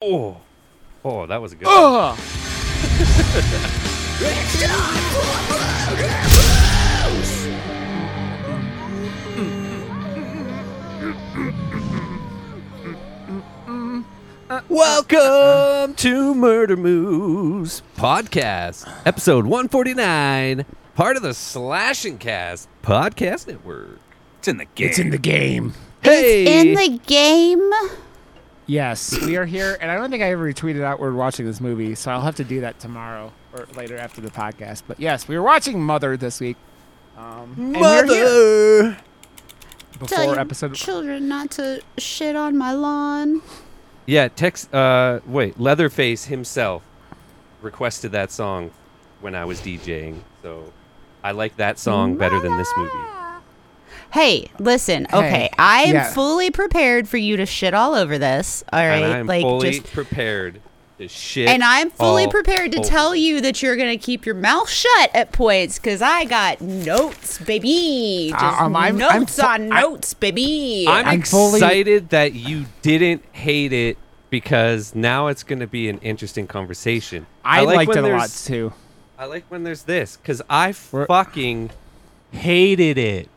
Oh, that was a good one. It's time for Welcome to Murder Moose Podcast, episode 149, part of the Slashing Cast Podcast Network. It's in the game. Hey! It's in the game. Yes, we are here, and I don't think I ever tweeted out we're watching this movie, so I'll have to do that tomorrow or later after the podcast. But yes, we were watching Mother this week. Mother! Before episode. Children not to shit on my lawn. Yeah, Leatherface himself requested that song when I was DJing, so I like that song better than this movie. Hey, listen, okay, I am fully prepared for you to shit all over this, all right? And I'm prepared to shit. And I'm fully prepared to tell you that you're going to keep your mouth shut at points, because I got notes, baby. Just notes, baby. I'm excited that you didn't hate it, because now it's going to be an interesting conversation. I liked it a lot, too. I like when there's this, because I fucking hated it.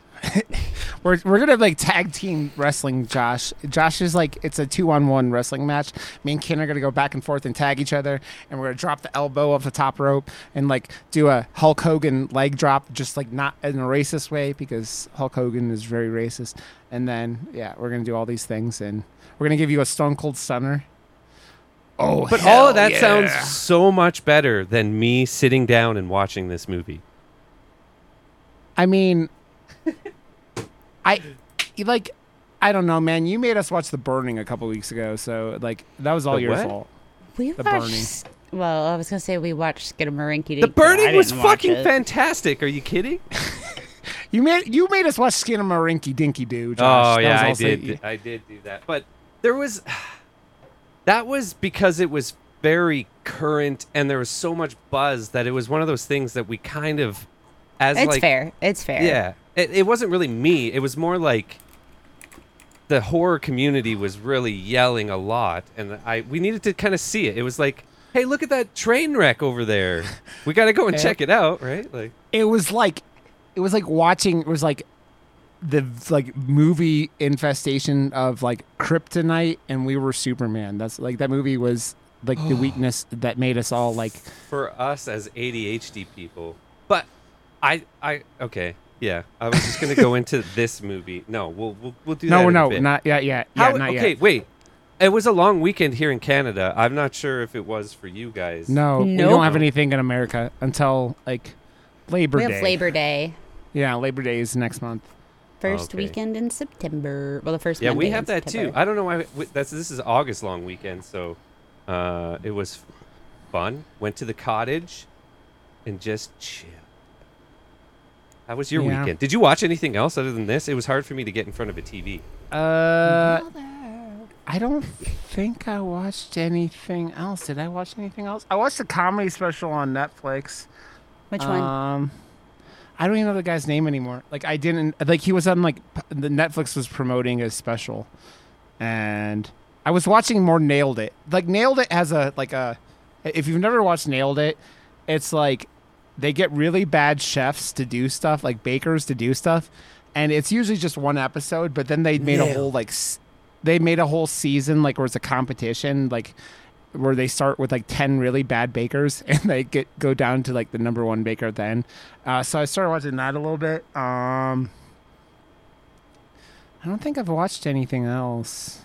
We're gonna like tag team wrestling Josh. Josh is like, it's a 2-on-1 wrestling match. Me and Ken are gonna go back and forth and tag each other, and we're gonna drop the elbow off the top rope and like do a Hulk Hogan leg drop, just like not in a racist way because Hulk Hogan is very racist. And then we're gonna do all these things, and we're gonna give you a Stone Cold Stunner. Oh, but all of that sounds so much better than me sitting down and watching this movie. I mean. I don't know, man. You made us watch The Burning a couple weeks ago, so like that was all your fault. I was gonna say we watched Skidamarinky. The Burning was fucking fantastic. Are you kidding? you made us watch Skidamarinky Dinky Doo, Josh. Oh yeah, I did do that. But there was that was because it was very current and there was so much buzz that it was one of those things that we kind of. It's fair. Yeah. It wasn't really me. It was more like the horror community was really yelling a lot, and we needed to kind of see it. It was like, hey, look at that train wreck over there. We got to go and check it out, right? Like it was like watching. It was like the movie infestation of like kryptonite, and we were Superman. That's like that movie was like the weakness that made us all like. For us as ADHD people, but I okay. Yeah, I was just gonna go into this movie. No, we'll do that. No, not yet. Okay, wait. It was a long weekend here in Canada. I'm not sure if it was for you guys. No. We don't have anything in America until like Labor Day. We have Labor Day. Yeah, Labor Day is next month. First weekend in September. Well, the first. Yeah, Monday we have that September. Too. I don't know why. This is August long weekend, so it was fun. Went to the cottage and just chill. How was your weekend? Did you watch anything else other than this? It was hard for me to get in front of a TV. I don't think I watched anything else. Did I watch anything else? I watched a comedy special on Netflix. Which one? I don't even know the guy's name anymore. Like I didn't like he was on like the Netflix was promoting a special, and I was watching more Nailed It. Like Nailed It has a like a if you've never watched Nailed It, it's like. They get really bad chefs to do stuff, like bakers to do stuff, and it's usually just one episode. But then they made a whole like, they made a whole season like where it's a competition, like where they start with like 10 really bad bakers and they go down to like the number one baker at the end. So I started watching that a little bit. I don't think I've watched anything else.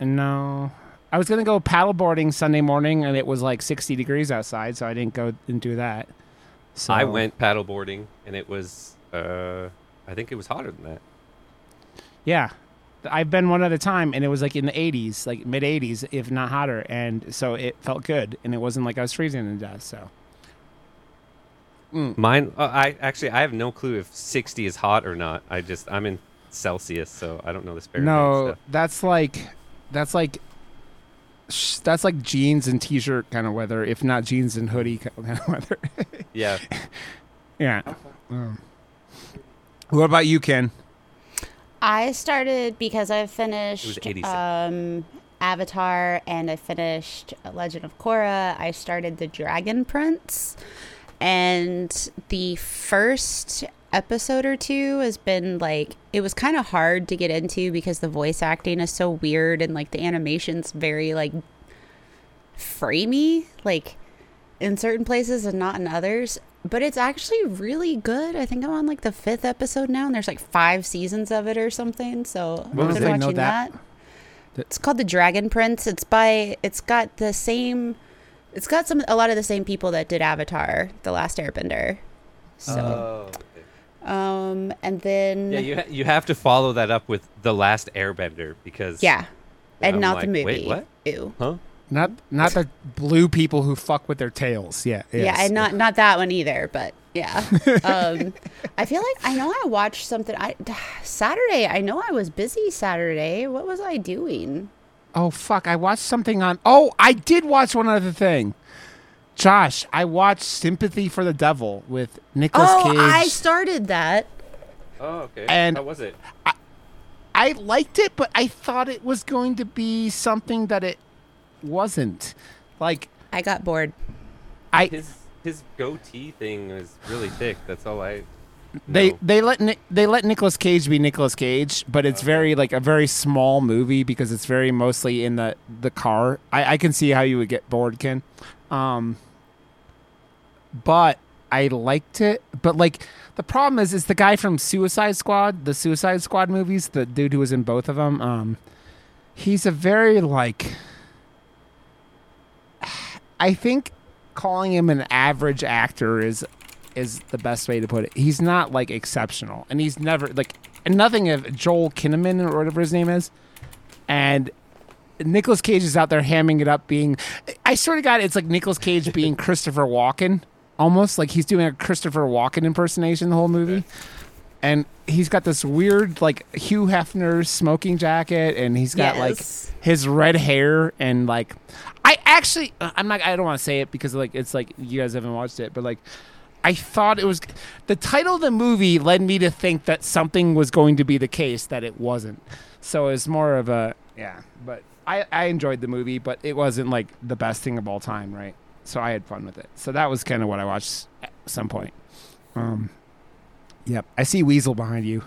And no. I was going to go paddleboarding Sunday morning, and it was like 60 degrees outside, so I didn't go and do that. So I went paddleboarding, and it was, I think it was hotter than that. Yeah. I've been one at a time, and it was like in the 80s, like mid-80s, if not hotter, and so it felt good, and it wasn't like I was freezing to death, so. Mine, I have no clue if 60 is hot or not. I'm in Celsius, so I don't know this Fahrenheit stuff. No, that's like jeans and t-shirt kind of weather, if not jeans and hoodie kind of weather. yeah. What about you, Ken? I started because I finished Avatar, and I finished Legend of Korra. I started The Dragon Prince, and the first episode or two has been like, it was kind of hard to get into because the voice acting is so weird and like the animation's very like framey, like in certain places and not in others. But it's actually really good. I think I'm on like the 5th episode now, and there's like 5 seasons of it or something. So I've been watching that. It's called The Dragon Prince. It's got a lot of the same people that did Avatar, The Last Airbender. So, and then you have to follow that up with The Last Airbender because and I'm not like, the movie. Wait, what? Ew. Huh? Not the blue people who fuck with their tails. Yeah. Yes. Yeah, and not that one either, but yeah. I feel like I know I watched something Saturday. I know I was busy Saturday. What was I doing? Oh fuck, I watched something on I did watch one other thing. Josh, I watched Sympathy for the Devil with Nicolas Cage. Oh, I started that. Oh, okay. And how was it? I liked it, but I thought it was going to be something that it wasn't. Like, I got bored. His goatee thing is really thick. That's all I know. They let Nicolas Cage be Nicolas Cage, but it's very like a very small movie because it's very mostly in the car. I can see how you would get bored, Ken. But I liked it. But like the problem is the guy from Suicide Squad, the Suicide Squad movies, the dude who was in both of them. He's a very like, I think calling him an average actor is the best way to put it. He's not like exceptional, and he's never like, and nothing of Joel Kinnaman or whatever his name is, and Nicolas Cage is out there hamming it up being, I swear to God, it's like Nicolas Cage being Christopher Walken, almost like he's doing a Christopher Walken impersonation the whole movie. And he's got this weird like Hugh Hefner smoking jacket, and he's got like his red hair, and like I don't want to say it because like it's like you guys haven't watched it, but like I thought it was, the title of the movie led me to think that something was going to be the case that it wasn't. So it's more of a but I enjoyed the movie, but it wasn't like the best thing of all time, right? So I had fun with it. So that was kind of what I watched at some point. Yep. I see Weasel behind you.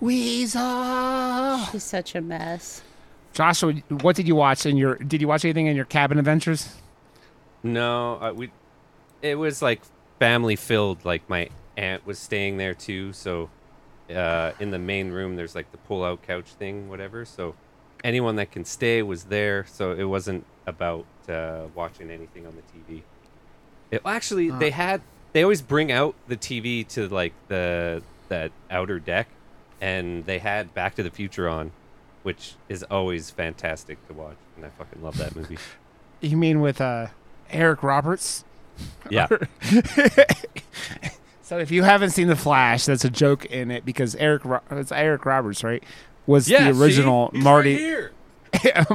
Weasel! She's such a mess. Joshua, what did you watch? Did you watch anything in your cabin adventures? No. It was like family filled. Like my aunt was staying there too. So in the main room, there's like the pull out couch thing, whatever. So anyone that can stay was there. So it wasn't about watching anything on the TV. They always bring out the TV to like that outer deck, and they had Back to the Future on, which is always fantastic to watch, and I fucking love that movie. You mean with Eric Roberts? Yeah. So if you haven't seen The Flash, that's a joke in it because it's Eric Roberts, right? Was the original Marty? Right here.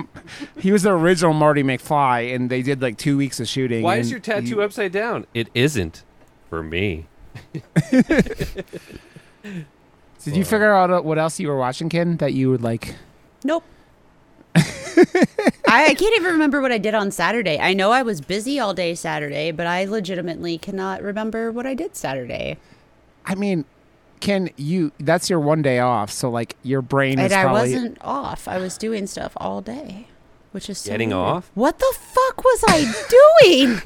He was the original Marty McFly, and they did like 2 weeks of shooting. Why is your tattoo upside down? It isn't. For me. Did you figure out what else you were watching, Ken, that you would like? Nope. I can't even remember what I did on Saturday. I know I was busy all day Saturday, but I legitimately cannot remember what I did Saturday. I mean, Ken, that's your one day off, so like your brain is probably... I wasn't off. I was doing stuff all day, which is... So getting weird. Off? What the fuck was I doing?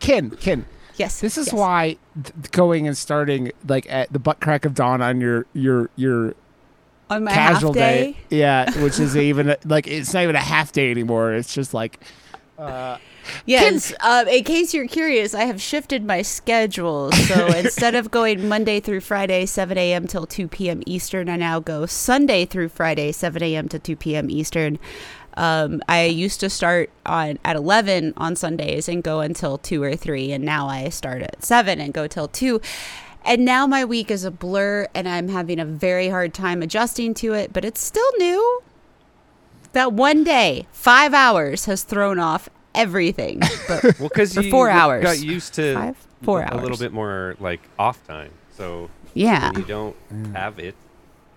Ken. Yes. This is why going and starting like at the butt crack of dawn on your on my casual half day. Yeah, which is even like, it's not even a half day anymore. It's just like. Yes. In case you're curious, I have shifted my schedule. So instead of going Monday through Friday, 7 a.m. till 2 p.m. Eastern, I now go Sunday through Friday, 7 a.m. to 2 p.m. Eastern. I used to start at 11 on Sundays and go until 2 or 3, and now I start at 7 and go till 2. And now my week is a blur, and I'm having a very hard time adjusting to it, but it's still new. That one day, 5 hours, has thrown off everything. But, because you 4 hours. Got used to 4 hours. A little bit more like off time. So when you don't have it,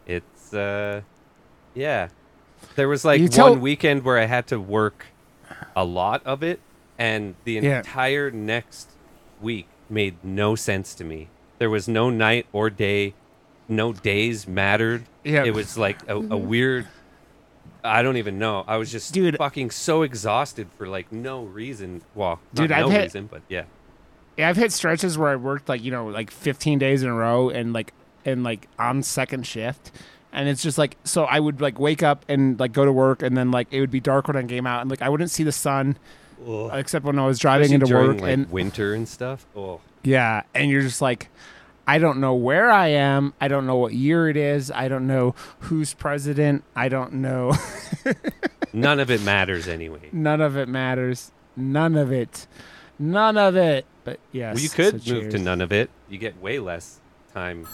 it's There was like one weekend where I had to work a lot of it, and the entire next week made no sense to me. There was no night or day. No days mattered. Yeah. It was like a weird... I don't even know. I was just fucking so exhausted for like no reason. Well, not no reason, but yeah. Yeah, I've hit stretches where I worked like, you know, like 15 days in a row and like on second shift. And it's just like, so I would like wake up and like go to work, and then like it would be dark when I came out, and like I wouldn't see the sun except when I was driving into work like, and winter and stuff. Oh. Yeah, and you're just like, I don't know where I am. I don't know what year it is. I don't know who's president. I don't know. None of it matters anyway. None of it matters. None of it. None of it. But yes. Well, you could move to none of it. You get way less time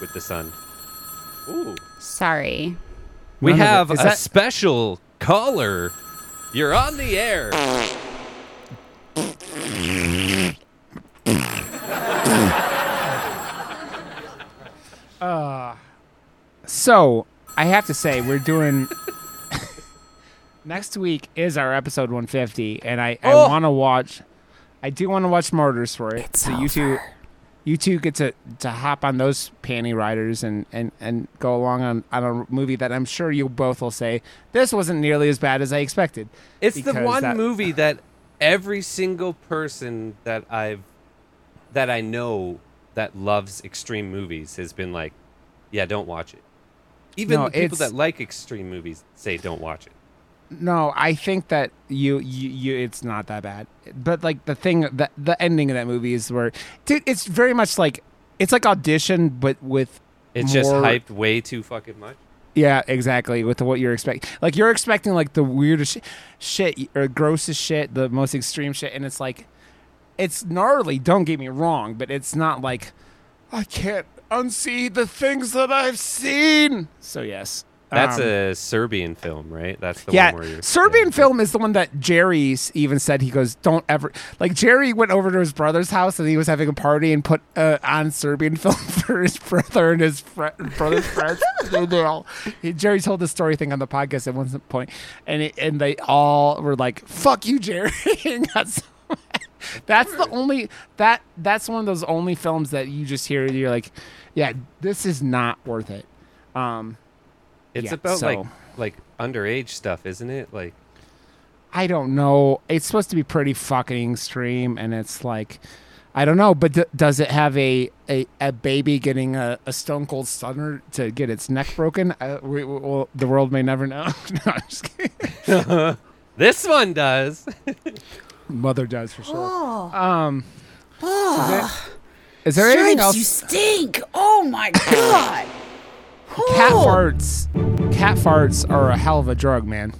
with the sun. Ooh. Sorry. We have a special caller. You're on the air. So I have to say we're doing next week is our episode 150, and I want to watch. I do want to watch Martyrs for it. It's so over. You two get to hop on those panty riders and go along on a movie that I'm sure you both will say this wasn't nearly as bad as I expected. It's the one movie that every single person that I know that loves extreme movies has been like, yeah, don't watch it. The people that like extreme movies say don't watch it. No, I think that you it's not that bad. But like the ending of that movie is where, dude, it's very much like it's like Audition, but with it's more, just hyped way too fucking much. Yeah, exactly. With what you're expecting, like you're expecting like the weirdest shit or grossest shit, the most extreme shit, and it's like it's gnarly. Don't get me wrong, but it's not like I can't unsee the things that I've seen. So yes. That's a Serbian film, right? That's the one where you're... Serbian film is the one that Jerry even said, he goes, don't ever... Like, Jerry went over to his brother's house and he was having a party and put on Serbian film for his brother and his brother's friends. Jerry told the story thing on the podcast at one point, and they all were like, fuck you, Jerry. And got so mad. That's the only... That's one of those only films that you just hear and you're like, yeah, this is not worth it. It's about like underage stuff, isn't it? Like, I don't know. It's supposed to be pretty fucking extreme, and it's like, I don't know. But does it have a baby getting a stone cold stunner to get its neck broken? The world may never know. No, I'm just kidding. This one does. Mother does for sure. Oh. Is there anything else? You stink! Oh my god. Cat farts are a hell of a drug, man.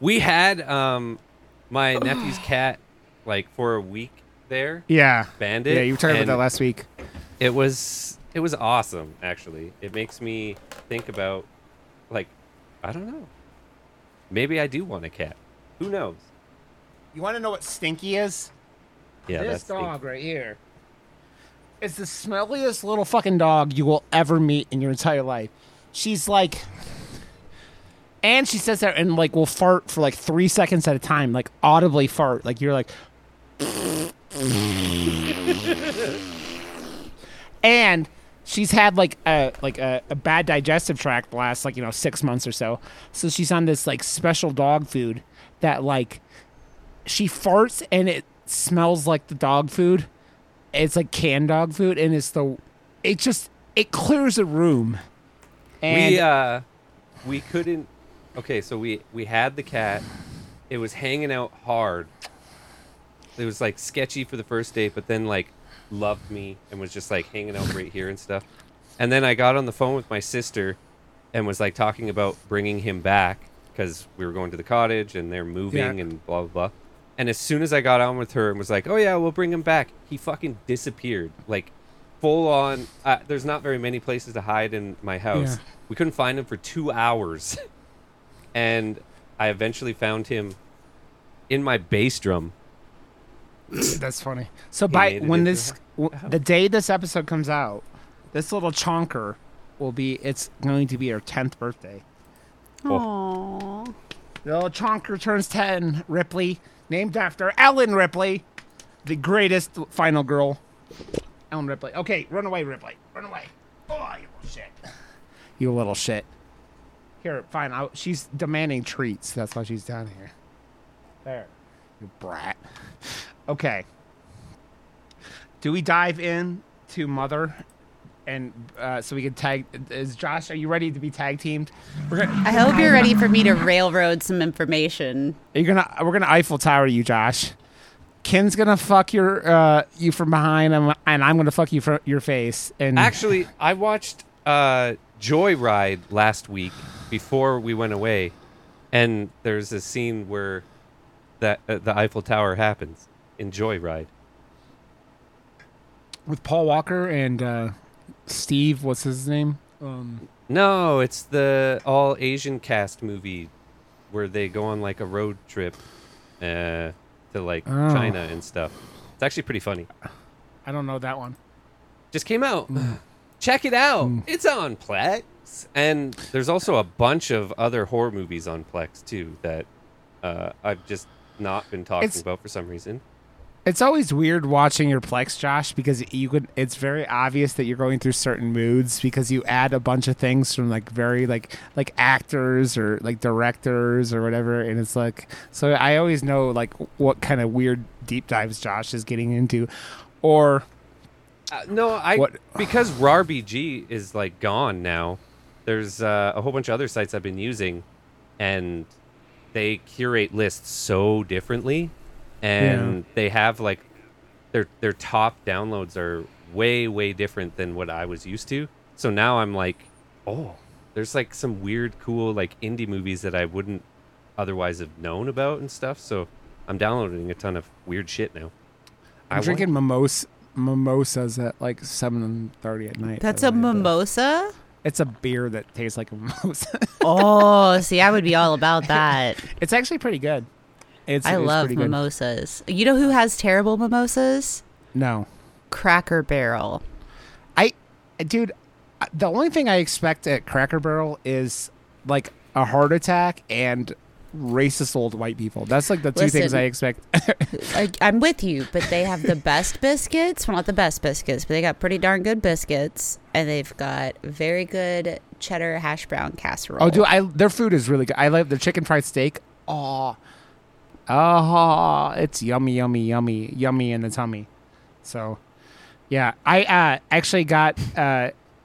We had my nephew's cat like for a week there. Yeah. Bandit. Yeah, you were talking about that last week. It was awesome, actually. It makes me think about, like, I don't know. Maybe I do want a cat. Who knows? You want to know what stinky is? Yeah, this dog stinky. Right here. It's the smelliest little fucking dog you will ever meet in your entire life. She's like, and she says that and like will fart for like 3 seconds at a time, like audibly fart. Like you're like, and she's had like a bad digestive tract the last, like, you know, 6 months or so. So she's on this like special dog food that like she farts and it smells like the dog food. It's like canned dog food, and it clears a room. And we couldn't. Okay, so we had the cat. It was hanging out hard. It was like sketchy for the first day, but then like loved me and was just like hanging out right here and stuff. And then I got on the phone with my sister and was like talking about bringing him back because we were going to the cottage and they're moving and blah blah blah. And as soon as I got on with her and was like, oh, yeah, we'll bring him back, he fucking disappeared. Like, full on. There's not very many places to hide in my house. Yeah. We couldn't find him for 2 hours. And I eventually found him in my bass drum. That's funny. So the day this episode comes out, this little chonker will be, it's going to be her 10th birthday. Oh. Little Chonker turns 10, Ripley, named after Ellen Ripley, the greatest final girl. Ellen Ripley. Okay, run away, Ripley. Run away. Oh, you little shit. You little shit. Here, fine. She's demanding treats. That's why she's down here. There. You brat. Okay. Do we dive in to Mother? And so we can tag. Is Josh, are you ready to be tag teamed? I hope you're ready for me to railroad some information. We're gonna Eiffel Tower you, Josh. Ken's gonna fuck you from behind, and I'm gonna fuck you from your face. And actually, I watched Joyride last week before we went away, and there's a scene where that the Eiffel Tower happens in Joyride with Paul Walker and Steve. What's his name? No, it's the all Asian cast movie where they go on like a road trip. To China and stuff. It's actually pretty funny. I don't know that one. Just came out. Check it out. It's on Plex. And there's also a bunch of other horror movies on Plex, too, that I've just not been talking about for some reason. It's always weird watching your Plex, Josh, because it's very obvious that you're going through certain moods because you add a bunch of things from like very like actors or like directors or whatever, and it's like, so I always know like what kind of weird deep dives Josh is getting into, or because RARBG is like gone now. There's a whole bunch of other sites I've been using, and they curate lists so differently. And they have like their top downloads are way, way different than what I was used to. So now I'm like, oh, there's like some weird, cool, like indie movies that I wouldn't otherwise have known about and stuff. So I'm downloading a ton of weird shit now. I'm drinking mimosas at like 7:30 at night. That's a mimosa? It's a beer that tastes like a mimosa. Oh, see, I would be all about that. It's actually pretty good. I love mimosas. You know who has terrible mimosas? No. Cracker Barrel. Dude, the only thing I expect at Cracker Barrel is like a heart attack and racist old white people. That's like the two things I expect. I'm with you, but they have the best biscuits. Well, not the best biscuits, but they got pretty darn good biscuits, and they've got very good cheddar hash brown casserole. Oh, dude, their food is really good. I love their chicken fried steak. Oh. Oh, it's yummy, yummy, yummy, yummy in the tummy. So, yeah, I actually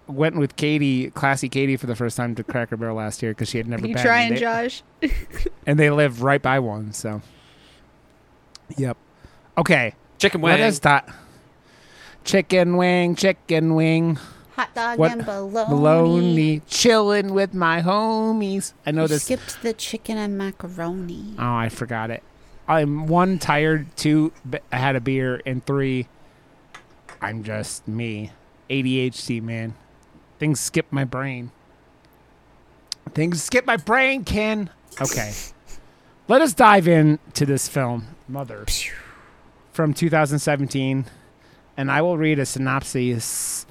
went with Katie, classy Katie, for the first time to Cracker Barrel last year because she had never been. You trying, Josh? And they live right by one, so. Yep. Okay. Chicken wing. What is that? Chicken wing. Hot dog and bologna. Chilling with my homies. I know this. Skipped the chicken and macaroni. Oh, I forgot it. I'm one, tired. Two, I had a beer. And three, I'm just me. ADHD, man. Things skip my brain. Ken. Okay. Let us dive in to this film, Mother, from 2017. And I will read a synopsis.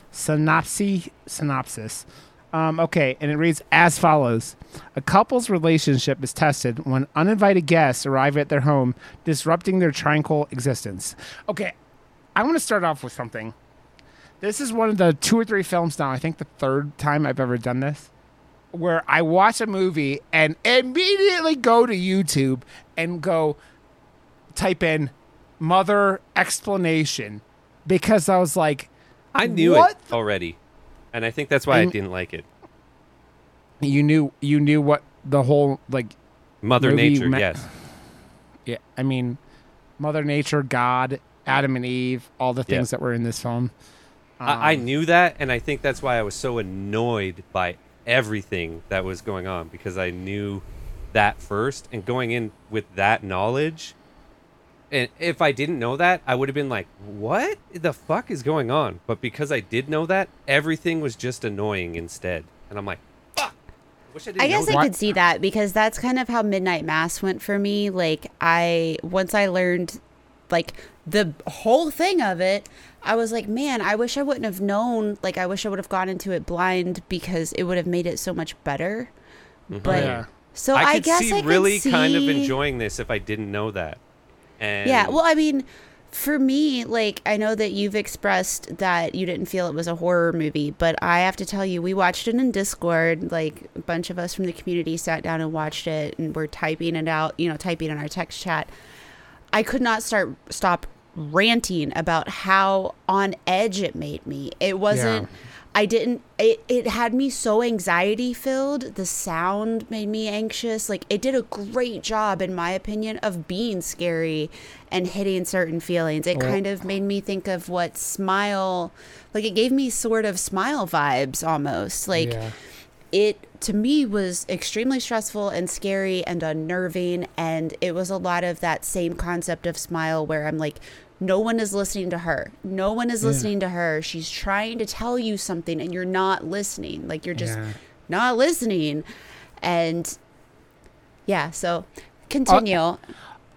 Okay, and it reads as follows. A couple's relationship is tested when uninvited guests arrive at their home, disrupting their tranquil existence. Okay, I want to start off with something. This is one of the two or three films now, I think the third time I've ever done this, where I watch a movie and immediately go to YouTube and go type in Mother explanation, because I was like, I knew it already, and I think that's why I didn't like it. You knew what the whole like Mother Nature, yes. Yeah, I mean, Mother Nature, God, Adam and Eve, all the things that were in this film. I knew that, and I think that's why I was so annoyed by everything that was going on, because I knew that first, and going in with that knowledge. And if I didn't know that, I would have been like, what the fuck is going on? But because I did know that, everything was just annoying instead. And I'm like, fuck. I could see that, because that's kind of how Midnight Mass went for me. Like, once I learned, like, the whole thing of it, I was like, man, I wish I wouldn't have known. Like, I wish I would have gone into it blind, because it would have made it so much better. Mm-hmm. But So I could see kind of enjoying this if I didn't know that. And yeah, well, I mean, for me, like, I know that you've expressed that you didn't feel it was a horror movie, but I have to tell you, we watched it in Discord. Like, a bunch of us from the community sat down and watched it, and we're typing it out, you know, typing in our text chat. I could not stop ranting about how on edge it made me. It wasn't... Yeah. It had me so anxiety filled. The sound made me anxious. Like, it did a great job, in my opinion, of being scary and hitting certain feelings. It kind of made me think of what Smile, like, it gave me sort of Smile vibes almost. Like, yeah. It, to me, was extremely stressful and scary and unnerving. And it was a lot of that same concept of Smile, where I'm like, no one is listening to her. No one is listening to her. She's trying to tell you something and you're not listening. Like, you're just not listening. And yeah, so continue.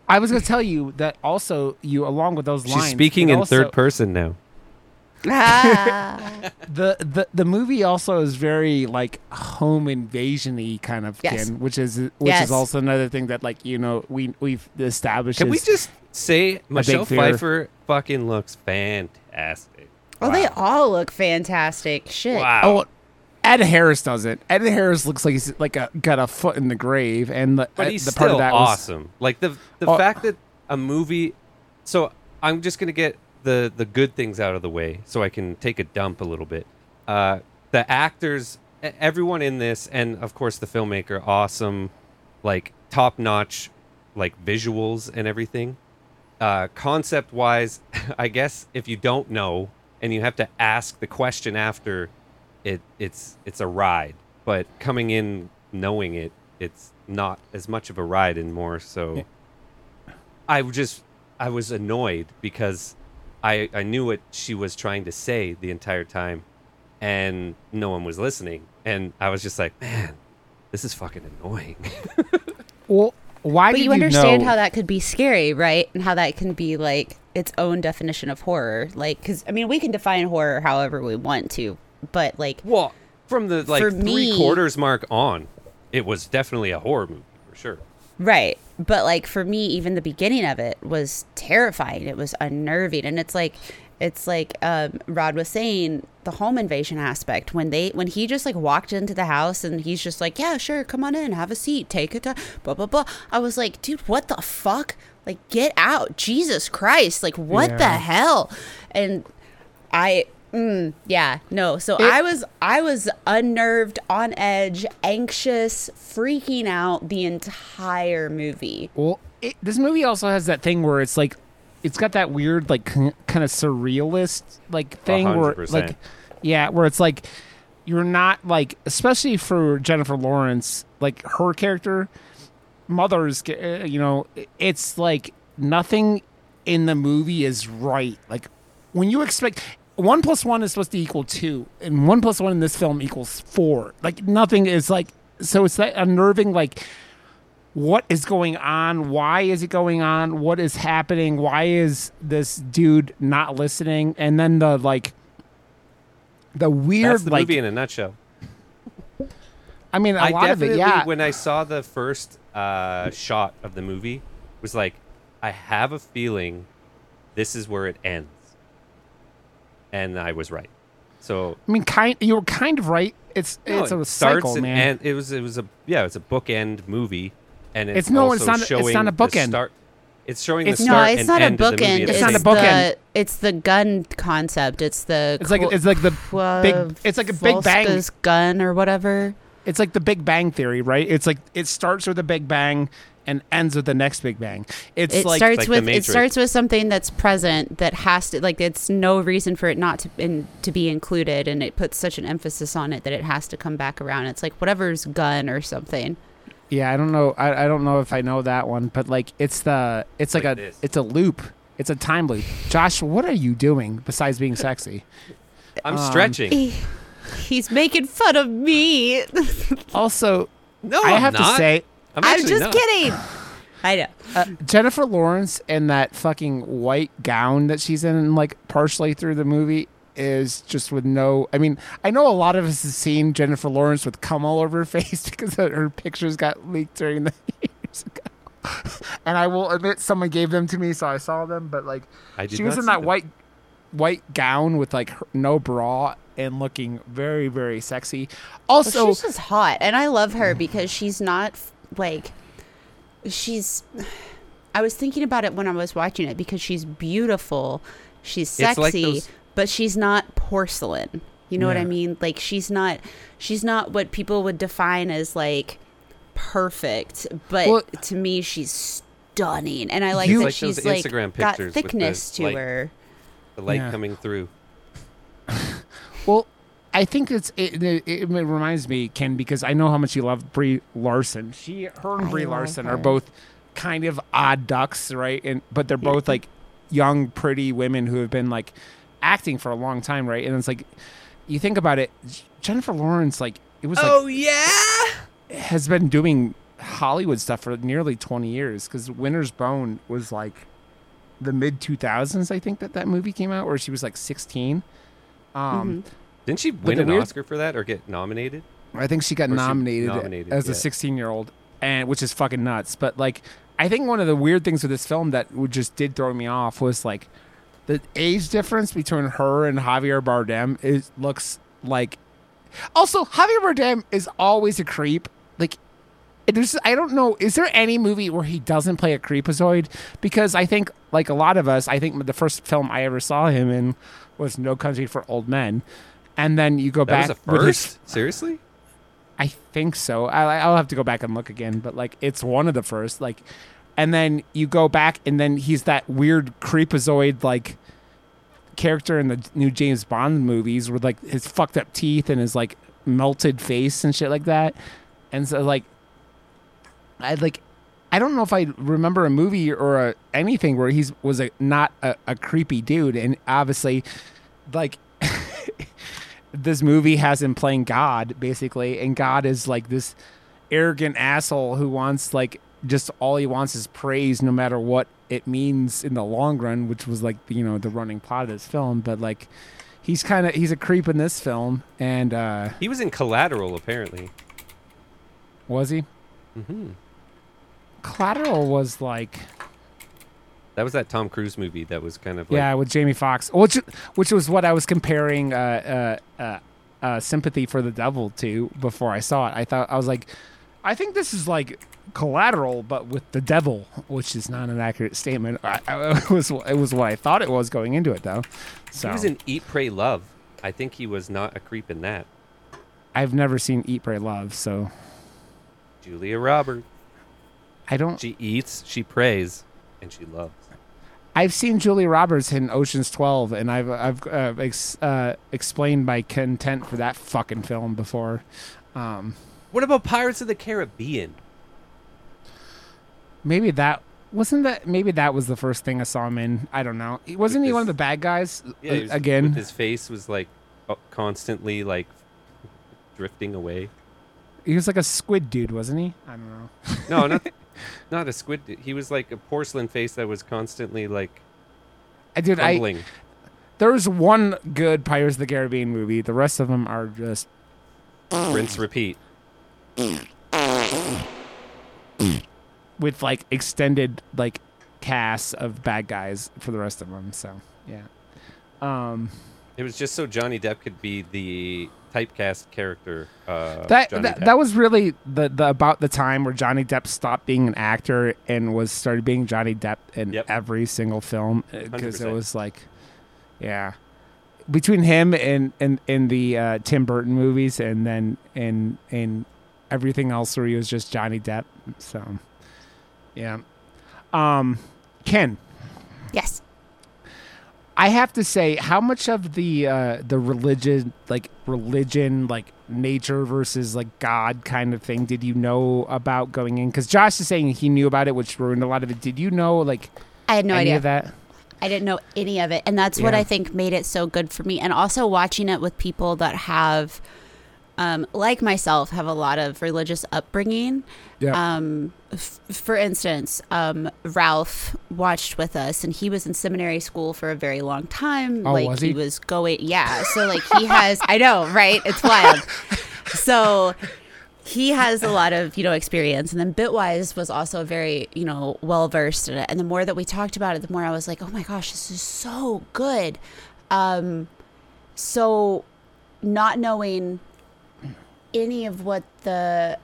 I was going to tell you that also, you, along with those lines. She's speaking in third person now. The movie also is very, like, home invasion-y kind of thing, which is also another thing that, like, you know, we've established. Can we just say Michelle Pfeiffer fucking looks fantastic? Oh, wow. They all look fantastic. Shit. Wow. Oh, Ed Harris doesn't. Ed Harris looks like he's like got a foot in the grave, and but he's the part still of that awesome. Was, like the fact that a movie. So I'm just gonna get the good things out of the way so I can take a dump a little bit. The actors, everyone in this, and of course the filmmaker, awesome, like top-notch, like visuals and everything. Concept-wise, I guess if you don't know and you have to ask the question after, it's a ride. But coming in knowing it, it's not as much of a ride and more so. I was annoyed because I knew what she was trying to say the entire time, and no one was listening. And I was just like, man, this is fucking annoying. Well, why do you understand how that could be scary, right? And how that can be like its own definition of horror. Like, because I mean, we can define horror however we want to, but like, well, from the like 3/4 mark on, it was definitely a horror movie for sure. Right. But like for me, even the beginning of it was terrifying. It was unnerving. And it's like Rod was saying, the home invasion aspect, when he just like walked into the house and he's just like, yeah, sure, come on in, have a seat, take a time, blah, blah, blah. I was like, dude, what the fuck? Like, get out. Jesus Christ. Like, what the hell? And I was unnerved, on edge, anxious, freaking out the entire movie. Well, this movie also has that thing where it's like, it's got that weird, like, kind of surrealist, like, thing 100%. Where, like, yeah, where it's like, you're not, like, especially for Jennifer Lawrence, like, her character, Mother's, you know, it's like nothing in the movie is right. Like, when you expect... 1 + 1 is supposed to equal 2, and 1 + 1 in this film equals 4. Like, nothing is like, so it's that unnerving, like, what is going on? Why is it going on? What is happening? Why is this dude not listening? And then the, like, the weird, that's the, like, movie in a nutshell. I mean, a lot of it, yeah. When I saw the first shot of the movie, was like, I have a feeling this is where it ends. And I was right. So I mean, you were kind of right. It starts cycle, man. And it was a bookend movie, and it's not a bookend. It's showing the start and end. No, it's not a bookend. It's not a bookend. It's the gun concept. It's like a Big Bang gun or whatever. It's like the Big Bang Theory, right? It's like it starts with a Big Bang and ends with the next Big Bang. It starts with something that's present that has to, like, it's no reason for it not to to be included, and it puts such an emphasis on it that it has to come back around. It's like whatever's gun or something. Yeah, I don't know. I don't know if I know that one, but like it's a loop. It's a time loop. Josh, what are you doing besides being sexy? I'm stretching. He's making fun of me. Also, no, I have to say. I'm just kidding. I know. Jennifer Lawrence in that fucking white gown that she's in, like, partially through the movie, is just with no... I mean, I know a lot of us have seen Jennifer Lawrence with cum all over her face because her pictures got leaked during the years ago. And I will admit someone gave them to me, so I saw them. But, like, she was in that white gown with, like, no bra and looking very, very sexy. Also... Well, she's just hot. And I love her because she's not, like... She's... I was thinking about it when I was watching it because she's beautiful. She's sexy. Like but she's not porcelain. You know what I mean? Like she's not what people would define as like perfect, but to me she's stunning. And I like that like she's like Instagram got thickness to her. The light coming through. Well, I think it reminds me, Ken, because I know how much you love Brie Larson. Her and Brie Larson are both kind of odd ducks, right? But they're both like young, pretty women who have been like acting for a long time, right? And it's like, you think about it, Jennifer Lawrence, like it was has been doing Hollywood stuff for nearly 20 years because Winter's Bone was like the mid 2000s, I think that movie came out, where she was like 16. Didn't she win an Oscar for that or get nominated? I think she got nominated as a 16-year-old, and which is fucking nuts. But like, I think one of the weird things with this film that just did throw me off was like the age difference between her and Javier Bardem. It looks like... Also, Javier Bardem is always a creep. Like, I don't know. Is there any movie where he doesn't play a creepazoid? Because I think, like a lot of us, I think the first film I ever saw him in was No Country for Old Men. And then you go back... That was a first? Seriously? I think so. I'll have to go back and look again, but like it's one of the first. Like, and then you go back, and then he's that weird creepazoid like character in the new James Bond movies with like his fucked up teeth and his like melted face and shit like that. And so like, I don't know if I remember a movie or anything where he was not a creepy dude. And obviously, like. This movie has him playing God, basically, and God is like this arrogant asshole who wants like just all he wants is praise, no matter what it means in the long run, which was like the running plot of this film. But like he's a creep in this film, and he was in Collateral apparently. Was he? Mm-hmm. Collateral was like. That was that Tom Cruise movie that was kind of like... Yeah, with Jamie Foxx, which was what I was comparing Sympathy for the Devil to before I saw it. I think this is like Collateral, but with the devil, which is not an accurate statement. It was what I thought it was going into it, though. So. He was in Eat, Pray, Love. I think he was not a creep in that. I've never seen Eat, Pray, Love, so... Julia Roberts. I don't... She eats, she prays, and she loves. I've seen Julia Roberts in Ocean's 12, and I've explained my content for that fucking film before. What about Pirates of the Caribbean? Maybe that was the first thing I saw him in. I don't know. Wasn't he one of the bad guys? Yeah, again, his face was like constantly like drifting away. He was like a squid dude, wasn't he? I don't know. No, not a squid. He was like a porcelain face that was constantly like crumbling. There's one good Pirates of the Caribbean movie. The rest of them are just rinse, repeat, with like extended like casts of bad guys for the rest of them. So yeah, it was just so Johnny Depp could be the typecast character. That was really the about the time where Johnny Depp stopped being an actor and started being Johnny Depp in every single film, because it was like, yeah, between him and the Tim Burton movies, and then and everything else where he was just Johnny Depp. So yeah, Ken. Yes. I have to say, how much of the religion, like nature versus like God kind of thing did you know about going in? Because Josh is saying he knew about it, which ruined a lot of it. Did you know, like, I had no idea of that? I didn't know any of it. And that's what I think made it so good for me. And also watching it with people that have like myself, have a lot of religious upbringing. Yeah. For instance, Ralph watched with us, and he was in seminary school for a very long time. Oh, like, was he was going, yeah. So like he has, I know, right? It's wild. So he has a lot of, you know, experience. And then Bitwise was also very, you know, well-versed in it. And the more that we talked about it, the more I was like, oh my gosh, this is so good. So not knowing any of what the,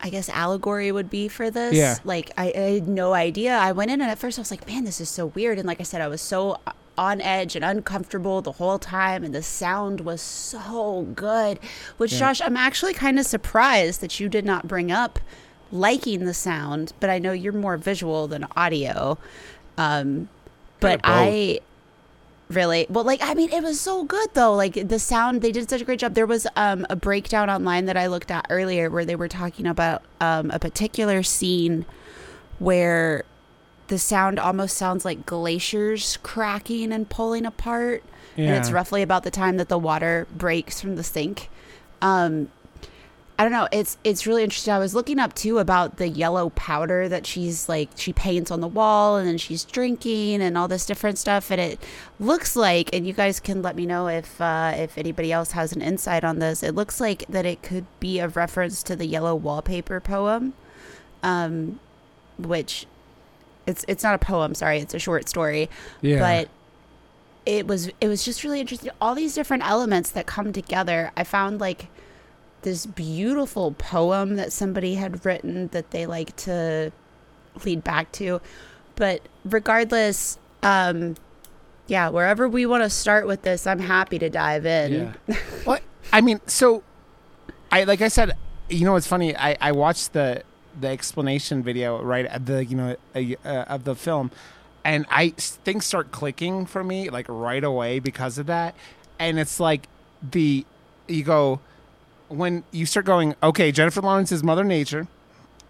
I guess, allegory would be for this. Yeah. Like, I had no idea. I went in and at first I was like, man, this is so weird. And like I said, I was so on edge and uncomfortable the whole time. And the sound was so good, which, yeah. Josh, I'm actually kind of surprised that you did not bring up liking the sound. But I know you're more visual than audio. But I really, well, like, I mean, it was so good, though. Like, the sound, they did such a great job. There was a breakdown online that I looked at earlier where they were talking about a particular scene where the sound almost sounds like glaciers cracking and pulling apart. Yeah. And it's roughly about the time that the water breaks from the sink. I don't know. It's really interesting. I was looking up, too, about the yellow powder that she's like, she paints on the wall and then she's drinking and all this different stuff. And it looks like, and you guys can let me know if anybody else has an insight on this, it looks like that it could be a reference to the Yellow Wallpaper poem, which it's not a poem. Sorry. It's a short story. Yeah. But it was just really interesting. All these different elements that come together. I found like this beautiful poem that somebody had written that they like to lead back to. But regardless, wherever we want to start with this, I'm happy to dive in. Yeah. Well, I mean, so I, like I said, you know, it's funny. I watched the explanation video, right, at the, you know, of the film, and things start clicking for me like right away because of that. And it's like when you start going, okay, Jennifer Lawrence is Mother Nature,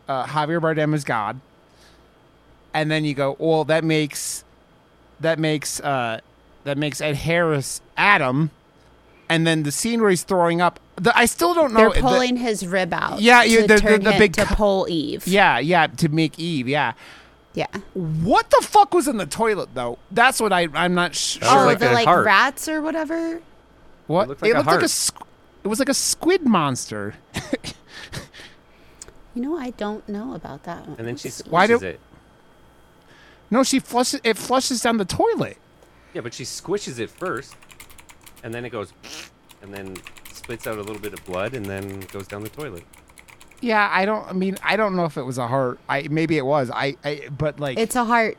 Javier Bardem is God, and then you go, well, that makes Ed Harris Adam, and then the scene where he's throwing up, I still don't know. They're pulling his rib out. Yeah, to pull Eve. Yeah, to make Eve. Yeah. What the fuck was in the toilet though? That's what I'm not sure. Oh, like the like rats or whatever. What? It looked like a It was like a squid monster. You know, I don't know about that one. And then she squishes it. No, she flushes. It flushes down the toilet. Yeah, but she squishes it first, and then it goes, and then spits out a little bit of blood, and then goes down the toilet. Yeah, I don't know if it was a heart. Maybe it was. But like, it's a heart.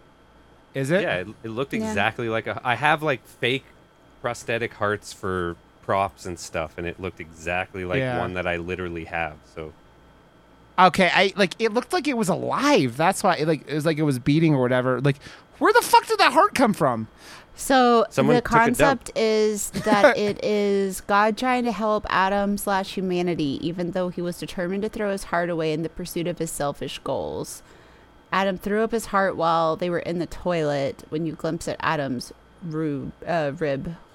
Is it? Yeah, it looked exactly like a. I have like fake prosthetic hearts for props and stuff, and it looked exactly like one that I literally have. So okay, I like it looked like it was alive. That's why it was beating or whatever. Like, where the fuck did that heart come from? So the concept is that it is God trying to help Adam / humanity, even though he was determined to throw his heart away in the pursuit of his selfish goals. Adam threw up his heart while they were in the toilet when you glimpse at Adam's rib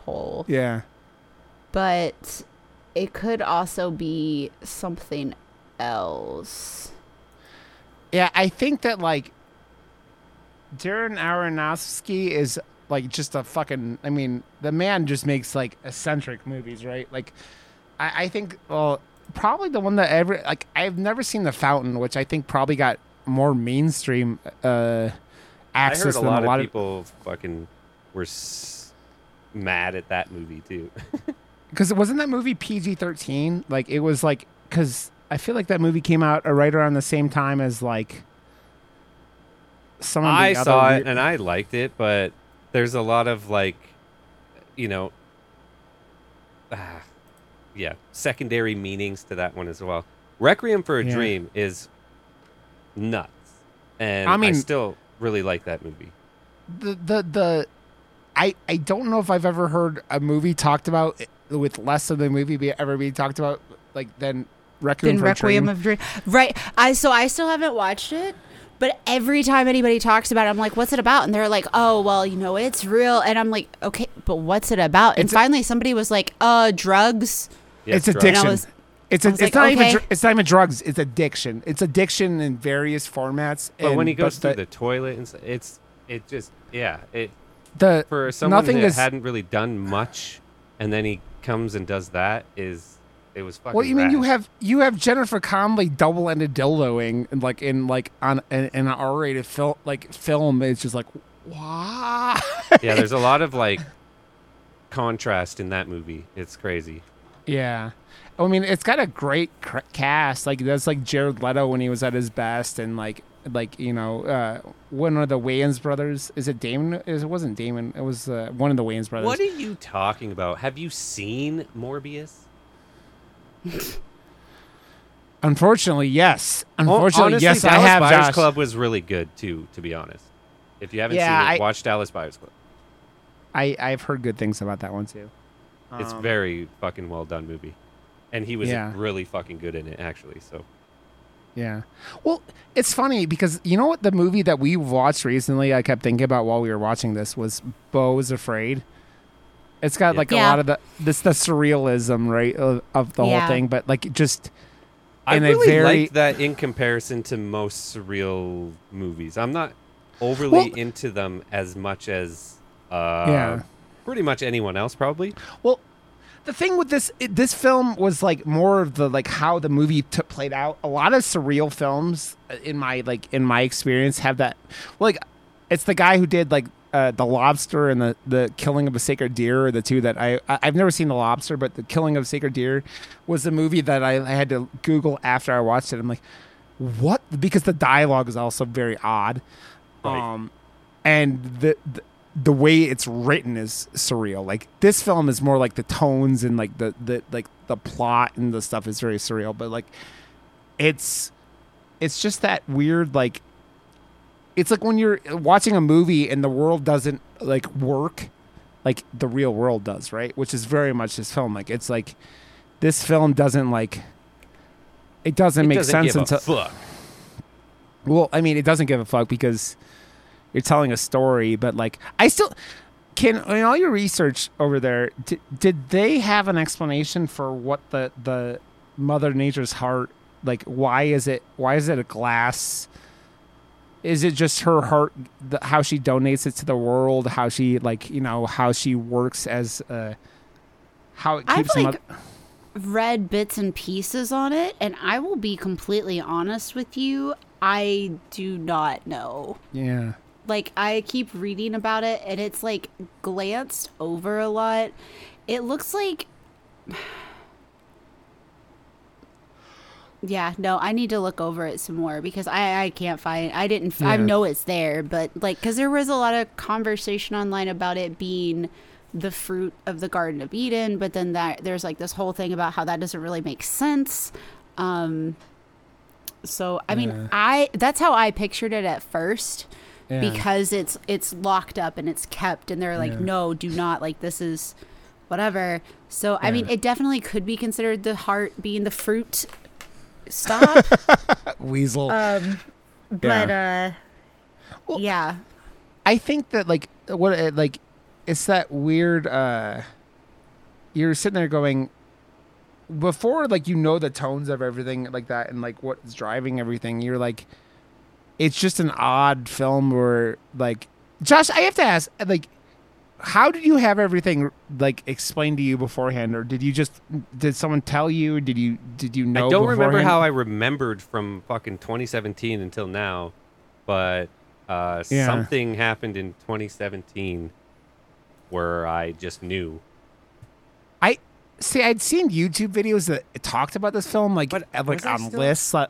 hole. Yeah. But it could also be something else. Yeah, I think that, like, Darren Aronofsky is, like, just a fucking... I mean, the man just makes, like, eccentric movies, right? Like, I think, well, probably the one that ever... Like, I've never seen The Fountain, which I think probably got more mainstream access than a lot of people fucking were mad at that movie, too. Because wasn't that movie PG-13? Like, it was like, because I feel like that movie came out right around the same time as like some of the other. I saw it and I liked it, but there's a lot of like, you know, secondary meanings to that one as well. Requiem for a Dream is nuts, and I mean, I still really like that movie. I don't know if I've ever heard a movie talked about with less of the movie ever being talked about like than Requiem for a Dream. Right. So I still haven't watched it, but every time anybody talks about it, I'm like, what's it about? And they're like, oh, well, you know, it's real. And I'm like, okay, but what's it about? And finally somebody was like, drugs. Yes, it's addiction. It's not even drugs. It's addiction. It's addiction in various formats. But when he goes through the toilet, and for someone that hadn't really done much, and then he comes and does that it was fucking. Well, you mean you have Jennifer Connelly double-ended dildoing in an R-rated film? It's just like, wow. Yeah, there's a lot of contrast in that movie. It's crazy. Yeah. I mean, it's got a great cast. That's like Jared Leto when he was at his best, and one of the Wayans brothers. Is it Damon? It wasn't Damon. It was one of the Wayans brothers. What are you talking about? Have you seen Morbius? Unfortunately, yes. I have. Dallas Buyers Club was really good too, to be honest. If you haven't seen it, watch Dallas Buyers Club. I've heard good things about that one too. It's very fucking well done movie. And he was really fucking good in it, actually. So, yeah. Well, it's funny because you know what? The movie that we watched recently, I kept thinking about while we were watching this, was Beau is Afraid. It's got a lot of the surrealism, right, of the whole thing, but I really liked that in comparison to most surreal movies. I'm not overly into them as much as pretty much anyone else, probably. Well. The thing with this film was more of the how the movie played out. A lot of surreal films in my experience have that. It's the guy who did The Lobster and the Killing of a Sacred Deer are the two that I've never seen. The Lobster, but The Killing of a Sacred Deer was the movie that I had to Google after I watched it. I'm like, what? Because the dialogue is also very odd, right. And the way it's written is surreal. This film is more the tones and the plot and the stuff is very surreal, but it's just that weird, it's like when you're watching a movie and the world doesn't work like the real world does, right? Which is very much this film. It's this film doesn't it doesn't make sense until. Fuck. Well, I mean, it doesn't give a fuck because you're telling a story, but I still can. In all your research over there, did they have an explanation for what the Mother Nature's heart why is it a glass? Is it just her heart? How she donates it to the world? How she how she works as how it keeps. Read bits and pieces on it, and I will be completely honest with you. I do not know. Yeah. I keep reading about it, and it's, glanced over a lot. It looks like... Yeah, no, I need to look over it some more, because I can't find... I didn't... Yeah. I know it's there, but, because there was a lot of conversation online about it being the fruit of the Garden of Eden, but then there's, this whole thing about how that doesn't really make sense. So, I mean, that's how I pictured it at first... Yeah. Because it's locked up and it's kept, and they're no, do not, this is whatever. So, I mean, it definitely could be considered the heart being the fruit. Stop. Weasel. I think that, it's that weird, you're sitting there going, before, the tones of everything like that and, what's driving everything, you're it's just an odd film where, Josh, I have to ask, how did you have everything, explained to you beforehand? Or did someone tell you? Did you know beforehand? I don't remember how I remembered from fucking 2017 until now, but something happened in 2017 where I just knew. I'd seen YouTube videos that talked about this film, on lists. I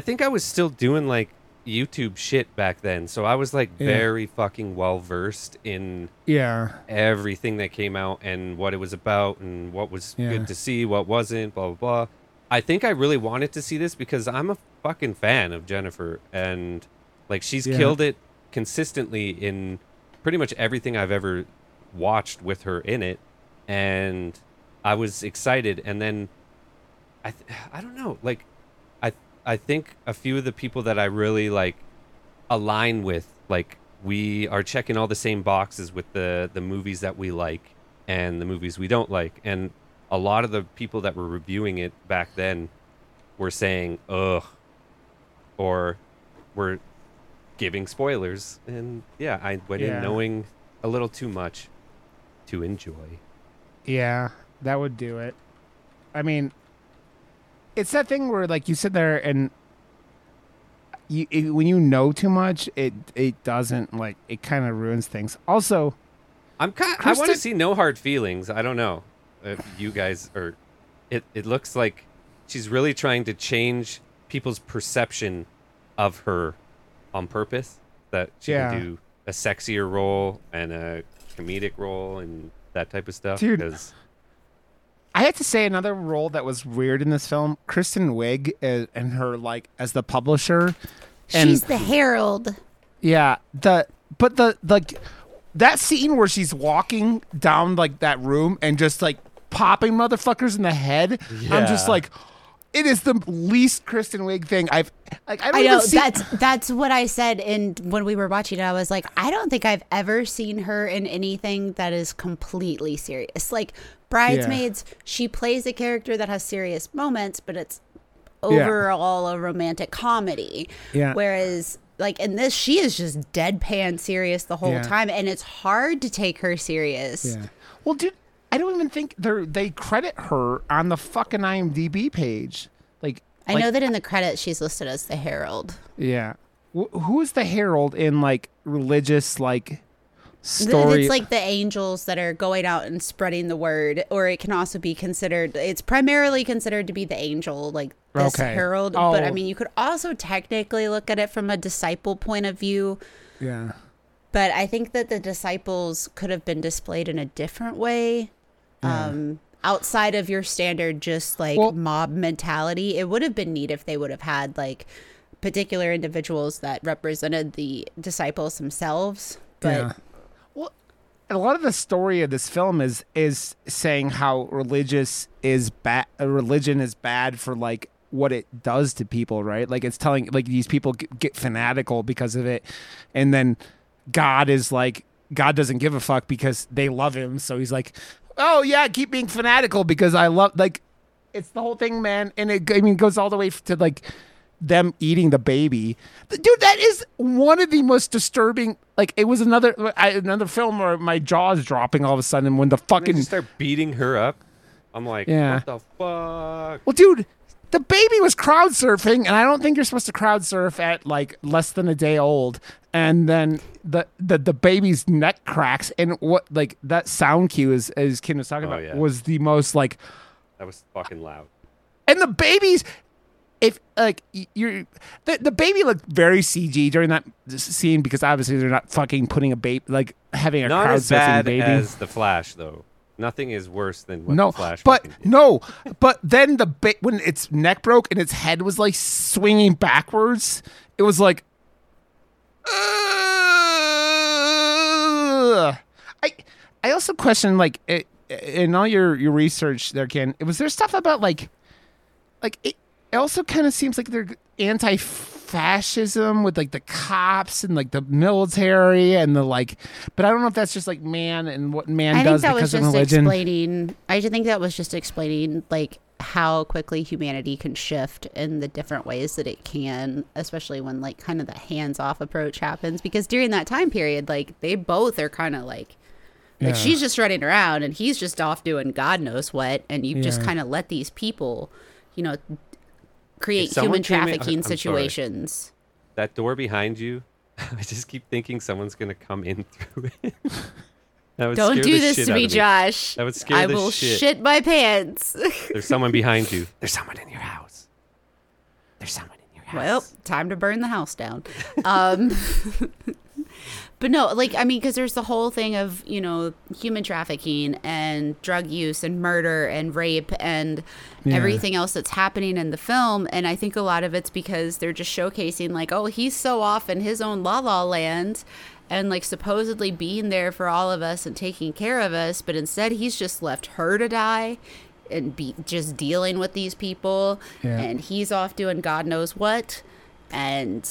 think I was still doing, YouTube shit back then, so I was very fucking well versed in everything that came out and what it was about and what was good to see, what wasn't, blah blah blah. I think I really wanted to see this because I'm a fucking fan of Jennifer, and she's killed it consistently in pretty much everything I've ever watched with her in it, and I was excited. And then I don't know, I think a few of the people that I really align with, we are checking all the same boxes with the movies that we like and the movies we don't like. And a lot of the people that were reviewing it back then were saying, ugh, or were giving spoilers. And yeah, I went in knowing a little too much to enjoy. Yeah, that would do it. I mean, it's that thing where, like, you sit there and when you know too much, it doesn't, like, it kind of ruins things. Also, I want to see No Hard Feelings. I don't know if you guys are. It looks like she's really trying to change people's perception of her on purpose, that she can do a sexier role and a comedic role and that type of stuff. Dude, I have to say another role that was weird in this film, Kristen Wiig and her, like, as the publisher. She's the herald. Yeah. But that scene where she's walking down, like, that room and just, like, popping motherfuckers in the head. Yeah. I'm just like, it is the least Kristen Wiig thing I've, like, I know that's what I said when we were watching it. I was like, I don't think I've ever seen her in anything that is completely serious. Like Bridesmaids, she plays a character that has serious moments, but it's overall a romantic comedy. Yeah. Whereas, like, in this, she is just deadpan serious the whole time, and it's hard to take her serious. Yeah. Well, dude, I don't even think they credit her on the fucking IMDb page. Like, I know that in the credits she's listed as the herald. Yeah, who is the herald in, like, religious, like, story? It's like the angels that are going out and spreading the word, or it can also be considered. It's primarily considered to be the angel, like this herald. Oh. But I mean, you could also technically look at it from a disciple point of view. Yeah. But I think that the disciples could have been displayed in a different way. Outside of your standard, just, like, mob mentality. It would have been neat if they would have had, like, particular individuals that represented the disciples themselves. But a lot of the story of this film is saying how religion is bad for, like, what it does to people, right? Like, it's telling, like, these people get fanatical because of it, and then God is like, God doesn't give a fuck because they love him, so he's like, oh yeah, keep being fanatical because I love, like, it's the whole thing, man. And it goes all the way to, like, them eating the baby. Dude, that is one of the most disturbing. Like, it was another film where my jaw's dropping all of a sudden when the fucking, they start beating her up. I'm like, what the fuck? Well, dude, the baby was crowd surfing, and I don't think you're supposed to crowd surf at, like, less than a day old. And then the baby's neck cracks, and what, like, that sound cue is, as Kim was talking about, was the most, like, that was fucking loud. And the baby's, if, like, you're, the baby looked very CG during that scene, because obviously they're not fucking putting a baby, like, having a crowd surfing baby. Not as bad as The Flash, though. Nothing is worse than what The Flash. But then when its neck broke and its head was, like, swinging backwards, it was like, I also question, like, it, in all your research there, Ken, was there stuff about, like it also kind of seems like they're anti-fascism with, like, the cops and, like, the military and the, like, but I don't know if that's just, like, man and what man does because of religion. I think that was just explaining, like, how quickly humanity can shift in the different ways that it can, especially when, like, kind of the hands-off approach happens, because during that time period, like, they both are kind of like she's just running around and he's just off doing God knows what, and you just kind of let these people, you know, create human trafficking situations. Sorry. That door behind you, I just keep thinking someone's gonna come in through it. Don't do this to me, Josh. That would scare the shit. I will shit my pants. There's someone behind you. There's someone in your house. Well, time to burn the house down. But no, like, I mean, because there's the whole thing of, you know, human trafficking and drug use and murder and rape and everything else that's happening in the film. And I think a lot of it's because they're just showcasing, like, oh, he's so off in his own la la land and, like, supposedly being there for all of us and taking care of us. But instead, he's just left her to die and be just dealing with these people. Yeah. And he's off doing God knows what. And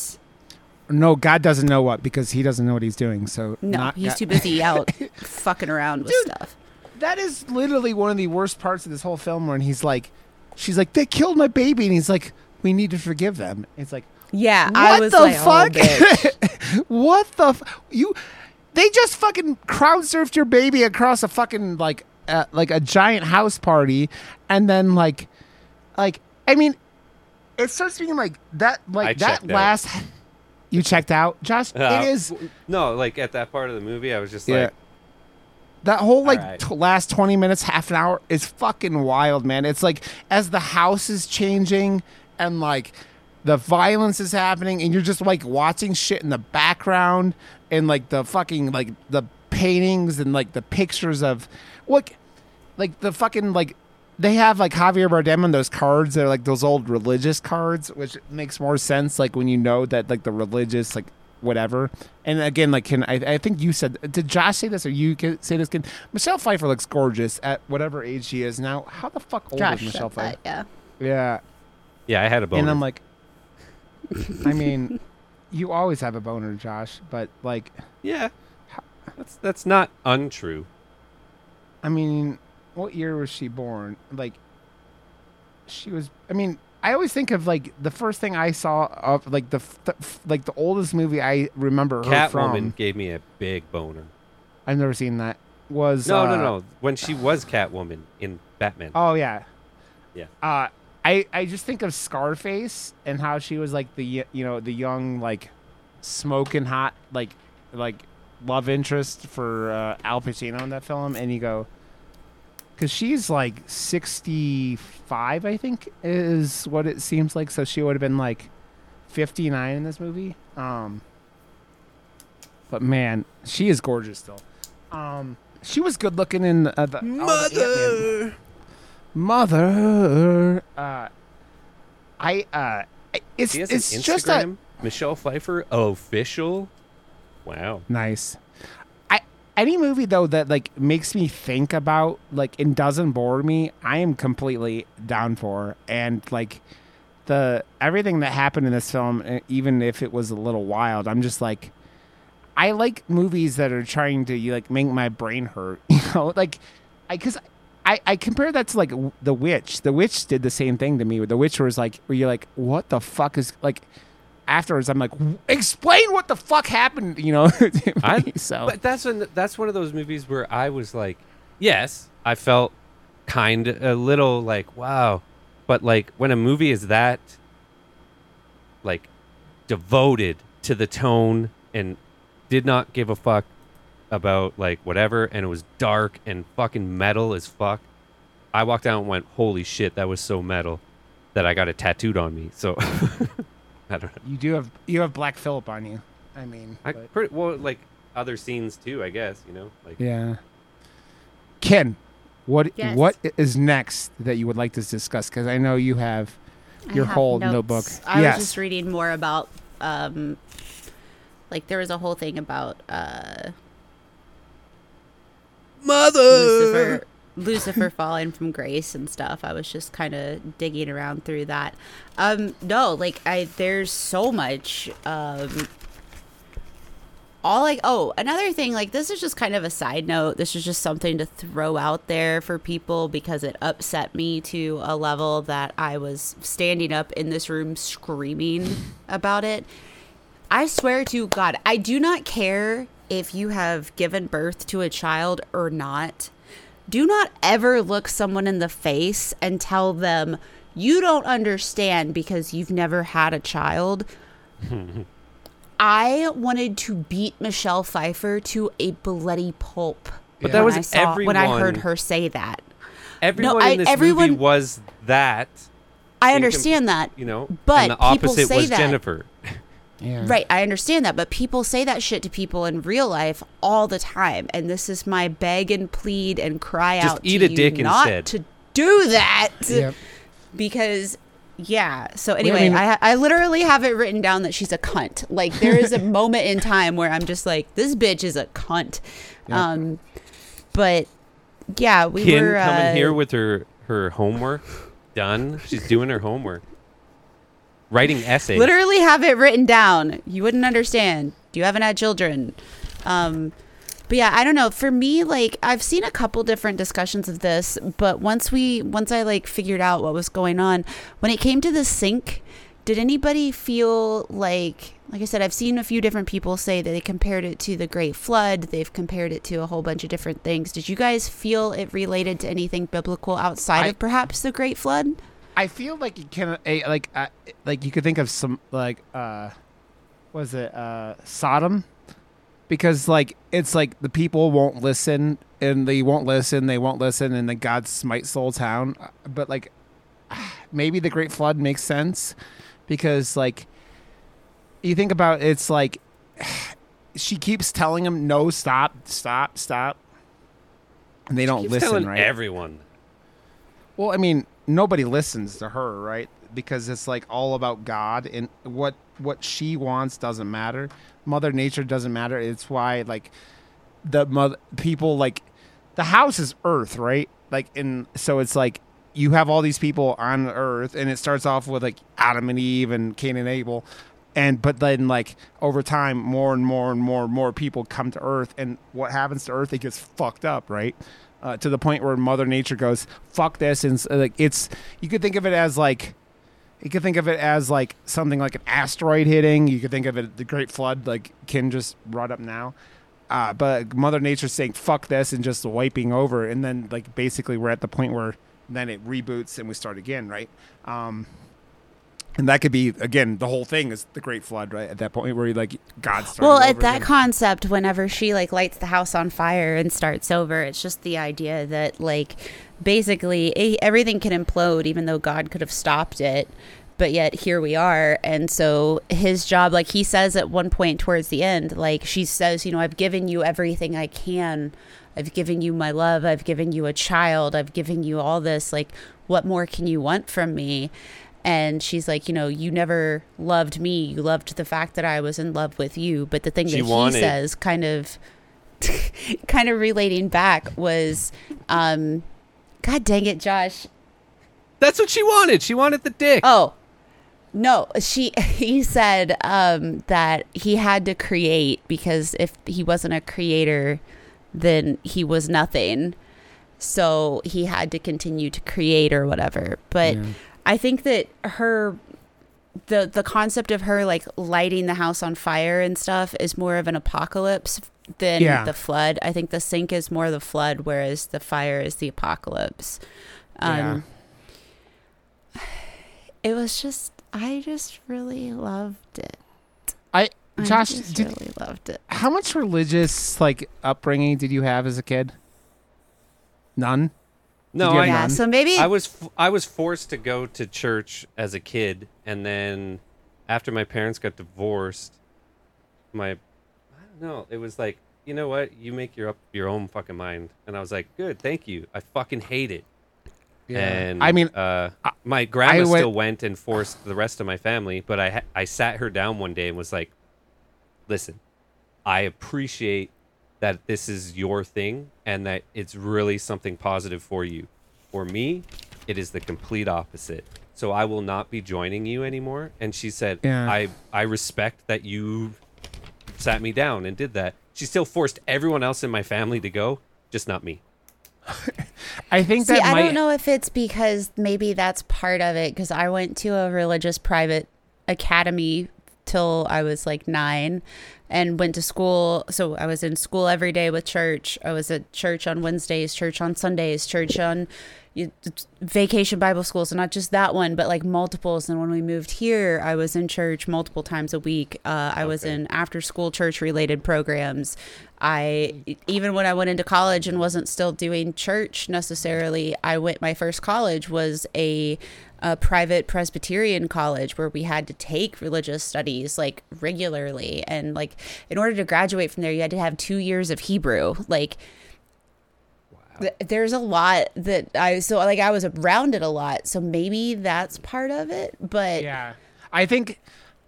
no, God doesn't know what, because he doesn't know what he's doing. So he's too busy out fucking around with stuff. that is literally one of the worst parts of this whole film, when he's like, she's like, they killed my baby, and he's like, we need to forgive them. It's like, yeah, what the fuck? What the you? They just fucking crowd surfed your baby across a fucking like a giant house party, and then like I mean, it starts being like that. Like that last, you checked out, Josh. It is no, like at that part of the movie, I was just like. That whole last 20 minutes, half an hour is fucking wild, man. It's like as the house is changing and like the violence is happening and you're just like watching shit in the background and like the fucking like the paintings and like the pictures of what like the fucking like they have like Javier Bardem on those cards. They're like those old religious cards, which makes more sense like when you know that like the religious like whatever. And again, like I think you said, did Josh say this or you say this? Michelle Pfeiffer looks gorgeous at whatever age she is now. How the fuck old Josh is Michelle Pfeiffer? Yeah, I had a boner. And I'm like, I mean, you always have a boner, Josh, but like, yeah, that's not untrue. I mean, what year was she born? Like, she was, I mean, I always think of like the first thing I saw of like the oldest movie I remember her from. Catwoman gave me a big boner. I've never seen that. Was no. When she was Catwoman in Batman. Oh yeah. I just think of Scarface and how she was like the the young like smoking hot like love interest for Al Pacino in that film, and you go. Because she's like 65, I think, is what it seems like. So she would have been like 59 in this movie. But man, she is gorgeous still. She was good looking in the Mother. It's Instagram, just a Michelle Pfeiffer official. Wow, nice. Any movie, though, that, like, makes me think about, like, and doesn't bore me, I am completely down for. And, like, everything that happened in this film, even if it was a little wild, I'm just like, I like movies that are trying to, like, make my brain hurt. You know, like, because I compare that to, like, The Witch. The Witch did the same thing to me. The Witch was, like, where you're like, what the fuck is, like... Afterwards, I'm like, explain what the fuck happened, you know? But that's one of those movies where I was like, yes, I felt kind of a little like, wow. But like when a movie is that like devoted to the tone and did not give a fuck about like whatever, and it was dark and fucking metal as fuck, I walked out and went, holy shit, that was so metal that I got it tattooed on me. So... I don't know. You have Black Phillip on you. I mean, like other scenes too, I guess, you know, like, yeah. Ken, what is next that you would like to discuss? Cause I know you have your whole notebook. I was just reading more about, like there was a whole thing about, Mother! Lucifer falling from grace and stuff. I was just kind of digging around through that. There's so much. Another thing, like this is just kind of a side note. This is just something to throw out there for people because it upset me to a level that I was standing up in this room screaming about it. I swear to God, I do not care if you have given birth to a child or not. Do not ever look someone in the face and tell them you don't understand because you've never had a child. I wanted to beat Michelle Pfeiffer to a bloody pulp. But that was everyone. When I heard her say that. Everyone in this movie was that. I understand that. You know, but the opposite was Jennifer. Yeah. Right, I understand that, but people say that shit to people in real life all the time, and this is my beg and plead and cry just out eat to a you dick not instead. To do that, yep. Because, yeah. So anyway, I literally have it written down that she's a cunt. Like there is a moment in time where I'm just like, this bitch is a cunt. Yep. But yeah, we Ken were coming here with her homework done. She's doing her homework. Writing essays. Literally have it written down. You wouldn't understand. You haven't had children. But yeah, I don't know. For me, like, I've seen a couple different discussions of this, but once I like figured out what was going on, when it came to the sink, did anybody feel like I said, I've seen a few different people say that they compared it to the Great Flood. They've compared it to a whole bunch of different things. Did you guys feel it related to anything biblical outside of perhaps the Great Flood? I feel like you can, like you could think of some, like, was it Sodom? Because, like, it's like the people won't listen, and they won't listen, and then God smites the whole town. But, like, maybe the Great Flood makes sense because, like, you think about it, it's like she keeps telling him, no, stop. And they don't listen, right? Everyone. Well, I mean, nobody listens to her, right? Because it's like all about God, and what she wants doesn't matter. Mother Nature doesn't matter. It's why, like, people, like, the house is earth, right? Like, and so it's like you have all these people on earth, and it starts off with, like, Adam and Eve and Cain and Abel. But then, like, over time, more and more people come to Earth, and what happens to Earth, it gets fucked up, right? To the point where Mother Nature goes, "Fuck this," and like you could think of it as something like an asteroid hitting. You could think of it the Great Flood, like Ken just brought up now. But Mother Nature saying "fuck this" and just wiping over, and then, like, basically we're at the point where then it reboots and we start again, right? And that could be, again, the whole thing is the Great Flood, right? At that point where, like, God starts. Well, at that concept, whenever she, like, lights the house on fire and starts over, it's just the idea that, like, basically everything can implode, even though God could have stopped it. But yet here we are. And so his job, like he says at one point towards the end, like she says, you know, I've given you everything I can. I've given you my love. I've given you a child. I've given you all this. Like, what more can you want from me? And she's like, you know, you never loved me. You loved the fact that I was in love with you. But the thing he says, kind of relating back, was, God dang it, Josh. That's what she wanted. She wanted the dick. Oh, no. He said that he had to create, because if he wasn't a creator, then he was nothing. So he had to continue to create or whatever. But... yeah. I think that the concept of her, like, lighting the house on fire and stuff is more of an apocalypse than the flood. I think the sink is more the flood, whereas the fire is the apocalypse. It was just, I just really loved it. Josh, I really loved it. How much religious, like, upbringing did you have as a kid? None. No, none. So maybe I was forced to go to church as a kid, and then after my parents got divorced, it was like, you know what, you make your own fucking mind, and I was like, good, thank you. I fucking hate it. Yeah. And I mean, my grandma still went and forced the rest of my family, but I sat her down one day and was like, listen, I appreciate that this is your thing and that it's really something positive for you. For me, it is the complete opposite. So I will not be joining you anymore. And she said, I respect that you sat me down and did that. She still forced everyone else in my family to go, just not me. I think that I don't know if it's because maybe that's part of it, because I went to a religious private academy till I was like 9. And went to school, so I was in school every day with church. I was at church on Wednesdays, church on Sundays, church on vacation Bible school. So not just that one, but like multiples. And when we moved here, I was in church multiple times a week. I was in after-school church-related programs. Even when I went into college and wasn't still doing church necessarily, my first college was a private Presbyterian college where we had to take religious studies, like, regularly. And, like, in order to graduate from there, you had to have 2 years of Hebrew. Like, wow. There's a lot that I was around it a lot. So maybe that's part of it. But yeah, I think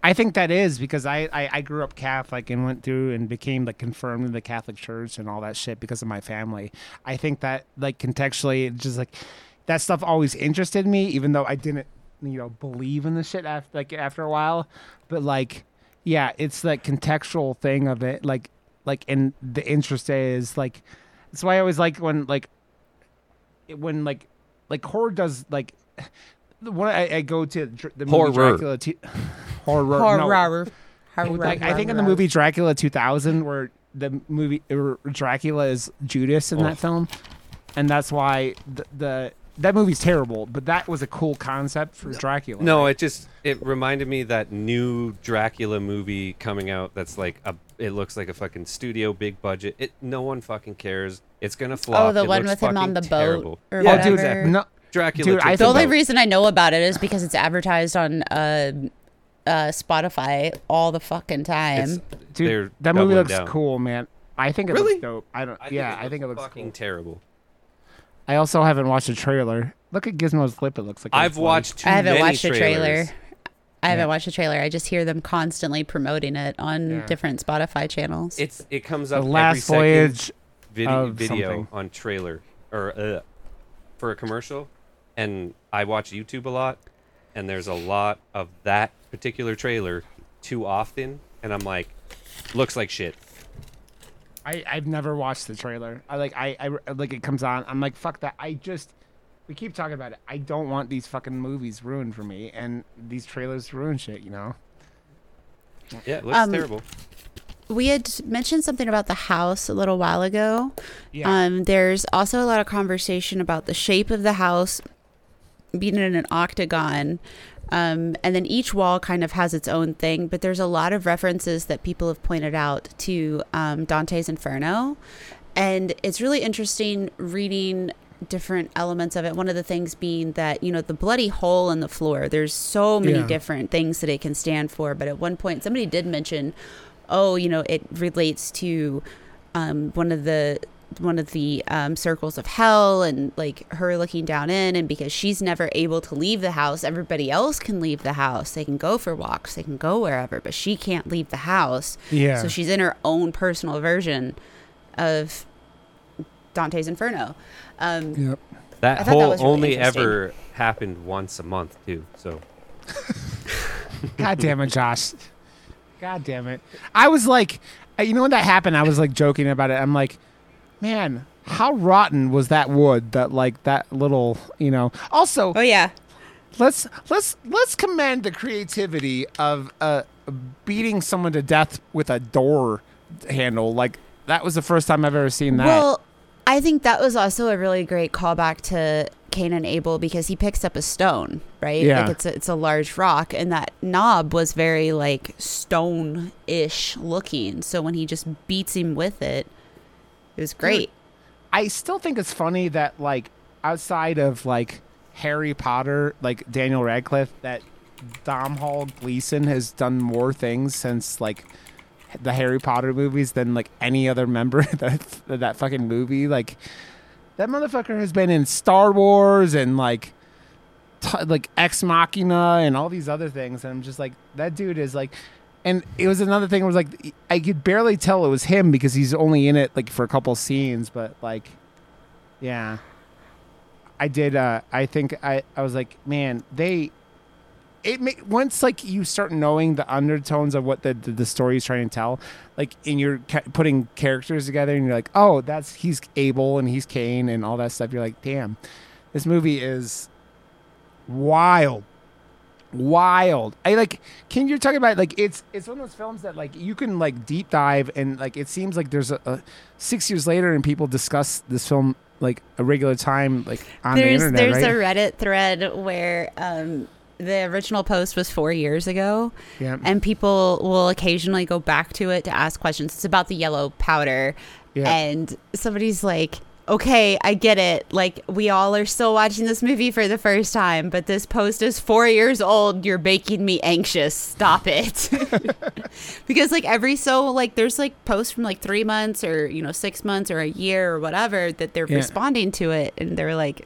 that is because I grew up Catholic and went through and became, like, confirmed in the Catholic Church and all that shit because of my family. I think that, like, contextually, just, like, that stuff always interested me, even though I didn't, you know, believe in the shit after a while. But, like, yeah, it's the contextual thing of it. Like, like, and the interest is like, that's why I always like when horror does like when I go to the movie horror. Dracula I think in the movie Dracula 2000 where the movie Dracula is Judas in that film, and that's why that movie's terrible, but that was a cool concept for Dracula. No, right? it reminded me of that new Dracula movie coming out that's like it looks like a fucking studio big budget. No one fucking cares. It's gonna flop. Oh, the one with him on the boat. Or yeah, dude, exactly. No, Dracula. Dude, the only reason I know about it is because it's advertised on Spotify all the fucking time. Dude, that movie looks cool, man. I think it looks dope. I think it looks fucking cool. Terrible. I also haven't watched a trailer. Look at Gizmo's lip. It looks like I've watched too many trailers. I haven't watched a trailer. I just hear them constantly promoting it on different Spotify channels. It comes up the last every second video on trailer or for a commercial, and I watch YouTube a lot, and there's a lot of that particular trailer too often, and I'm like, looks like shit. I've never watched the trailer. I it comes on. I'm like, fuck that. We keep talking about it. I don't want these fucking movies ruined for me, and these trailers ruin shit, you know? Yeah, it looks terrible. We had mentioned something about the house a little while ago. Yeah. There's also a lot of conversation about the shape of the house being in an octagon. And then each wall kind of has its own thing, but there's a lot of references that people have pointed out to Dante's Inferno. And it's really interesting reading different elements of it. One of the things being that, you know, the bloody hole in the floor, there's so many different things that it can stand for. But at one point, somebody did mention, it relates to one of the circles of hell, and like her looking down in, and because she's never able to leave the house, everybody else can leave the house. They can go for walks, they can go wherever, but she can't leave the house. Yeah. So she's in her own personal version of Dante's Inferno. Yep. That hole really only ever happened once a month too. So. God damn it, Josh. God damn it. I was like, you know, when that happened, I was like joking about it. I'm like, man, how rotten was that wood? That like that little, you know. Also, oh yeah, let's commend the creativity of beating someone to death with a door handle. Like that was the first time I've ever seen that. Well, I think that was also a really great callback to Cain and Abel, because he picks up a stone, right? Yeah. Like it's a large rock, and that knob was very like stone-ish looking. So when he just beats him with it. It was great. Dude, I still think it's funny that, like, outside of, like, Harry Potter, like, Daniel Radcliffe, that Domhnall Gleeson has done more things since, like, the Harry Potter movies than, like, any other member of that fucking movie. Like, that motherfucker has been in Star Wars and, like, Ex Machina and all these other things. And I'm just like, that dude is, like... And it was another thing. It was like I could barely tell it was him because he's only in it like for a couple scenes. But like, yeah, I did. I think I was like, man, once like you start knowing the undertones of what the story is trying to tell, like, and you're putting characters together, and you're like, oh, he's Abel and he's Cain and all that stuff. You're like, damn, this movie is wild. I like Ken, you're talking about like it's one of those films that like you can like deep dive, and like it seems like there's a 6 years later and people discuss this film like a regular time, like on the internet. There's a Reddit thread where the original post was 4 years ago, and people will occasionally go back to it to ask questions. It's about the yellow powder, and somebody's like, okay, I get it. Like, we all are still watching this movie for the first time, but this post is 4 years old. You're making me anxious. Stop it. Because, like, there's, like, posts from, like, 3 months or, you know, 6 months or a year or whatever that they're responding to it. And they're like,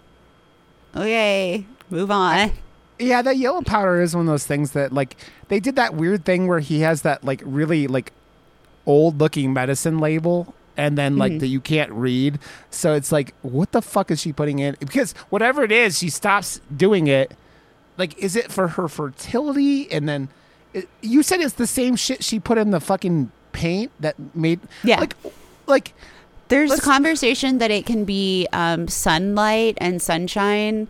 okay, move on. Yeah, that yellow powder is one of those things that, like, they did that weird thing where he has that, like, really, like, old-looking medicine label. And then, like, that you can't read. So it's like, what the fuck is she putting in? Because whatever it is, she stops doing it. Like, is it for her fertility? And then you said it's the same shit she put in the fucking paint that made like there's a conversation that it can be sunlight and sunshine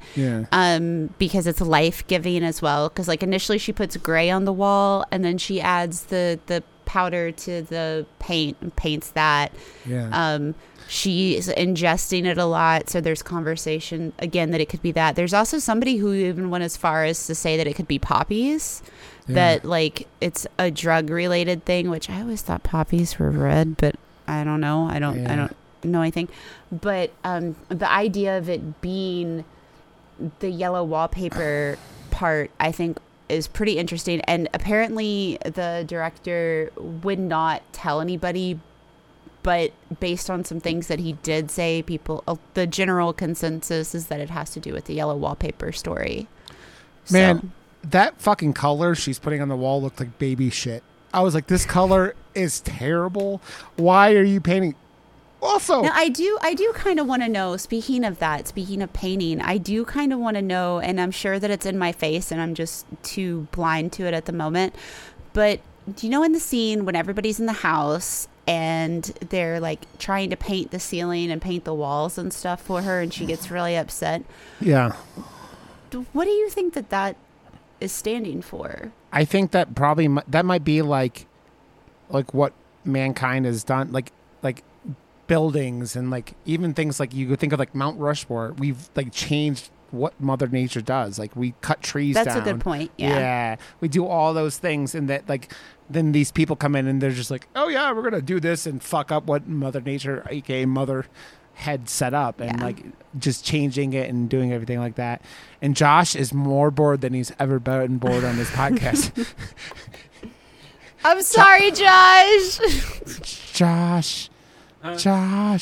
because it's life-giving as well, because like initially she puts gray on the wall and then she adds the powder to the paint and paints that. She's ingesting it a lot, so there's conversation again that it could be that. There's also somebody who even went as far as to say that it could be poppies, that like it's a drug related thing, which I always thought poppies were red, but I don't know. I don't know anything. But the idea of it being the yellow wallpaper part, I think, is pretty interesting. And apparently the director would not tell anybody, but based on some things that he did say, people, the general consensus is that it has to do with the yellow wallpaper story. Man, so that fucking color she's putting on the wall looked like baby shit. I was like, this color is terrible. Why are you painting? Also, now, I do kind of want to know, speaking of painting, I do kind of want to know, and I'm sure that it's in my face and I'm just too blind to it at the moment, but do you know in the scene when everybody's in the house and they're like trying to paint the ceiling and paint the walls and stuff for her, and she gets really upset? Yeah. What do you think that is standing for? I think that probably that might be like what mankind has done, like buildings and like even things like you could think of like Mount Rushmore. We've like changed what Mother Nature does. Like we cut trees down. That's a good point. Yeah. We do all those things, and that like then these people come in and they're just like, oh yeah, we're gonna do this and fuck up what Mother Nature, aka Mother, had set up, and like just changing it and doing everything like that. And Josh is more bored than he's ever been bored on this podcast. I'm sorry, Josh. Josh. What?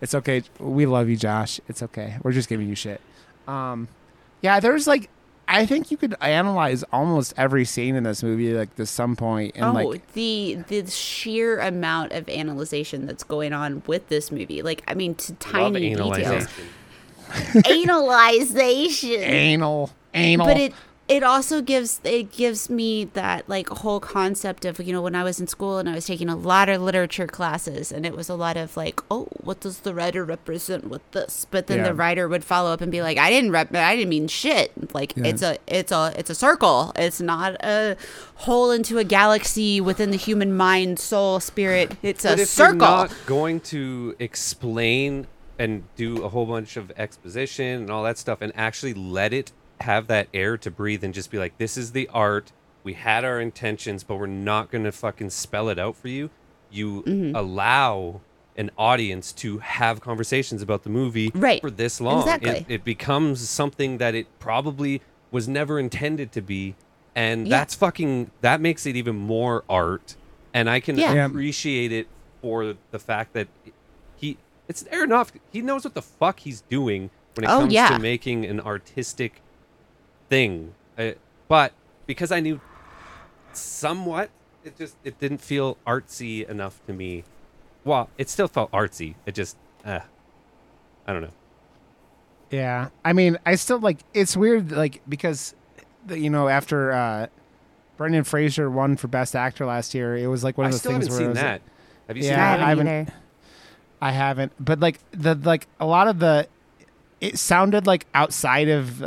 It's okay. We love you, Josh. It's okay. We're just giving you shit. Yeah, there's like, I think you could analyze almost every scene in this movie, like to some point. And the sheer amount of analyzation that's going on with this movie. Like, I mean, to tiny details. Analyzation. Anal. But it also gives me that like whole concept of, you know, when I was in school and I was taking a lot of literature classes, and it was a lot of like, oh, what does the writer represent with this? But then the writer would follow up and be like, I didn't mean shit. Like it's a circle. It's not a hole into a galaxy within the human mind, soul, spirit. It's a circle. You're not going to explain and do a whole bunch of exposition and all that stuff, and actually let it have that air to breathe and just be like, this is the art, we had our intentions, but we're not gonna fucking spell it out for you. Allow an audience to have conversations about the movie for this long. It becomes something that it probably was never intended to be, and that makes it even more art. And I can appreciate it for the fact that it's Aronofsky. He knows what the fuck he's doing when it comes to making an artistic thing. But because I knew somewhat, it didn't feel artsy enough to me. Well, it still felt artsy. It just I don't know. Yeah, I mean, I still like, it's weird, like, because you know, after Brendan Fraser won for Best Actor last year, it was like one of those things where I still haven't seen that. Have you seen that? I haven't. But like a lot of the, it sounded like outside of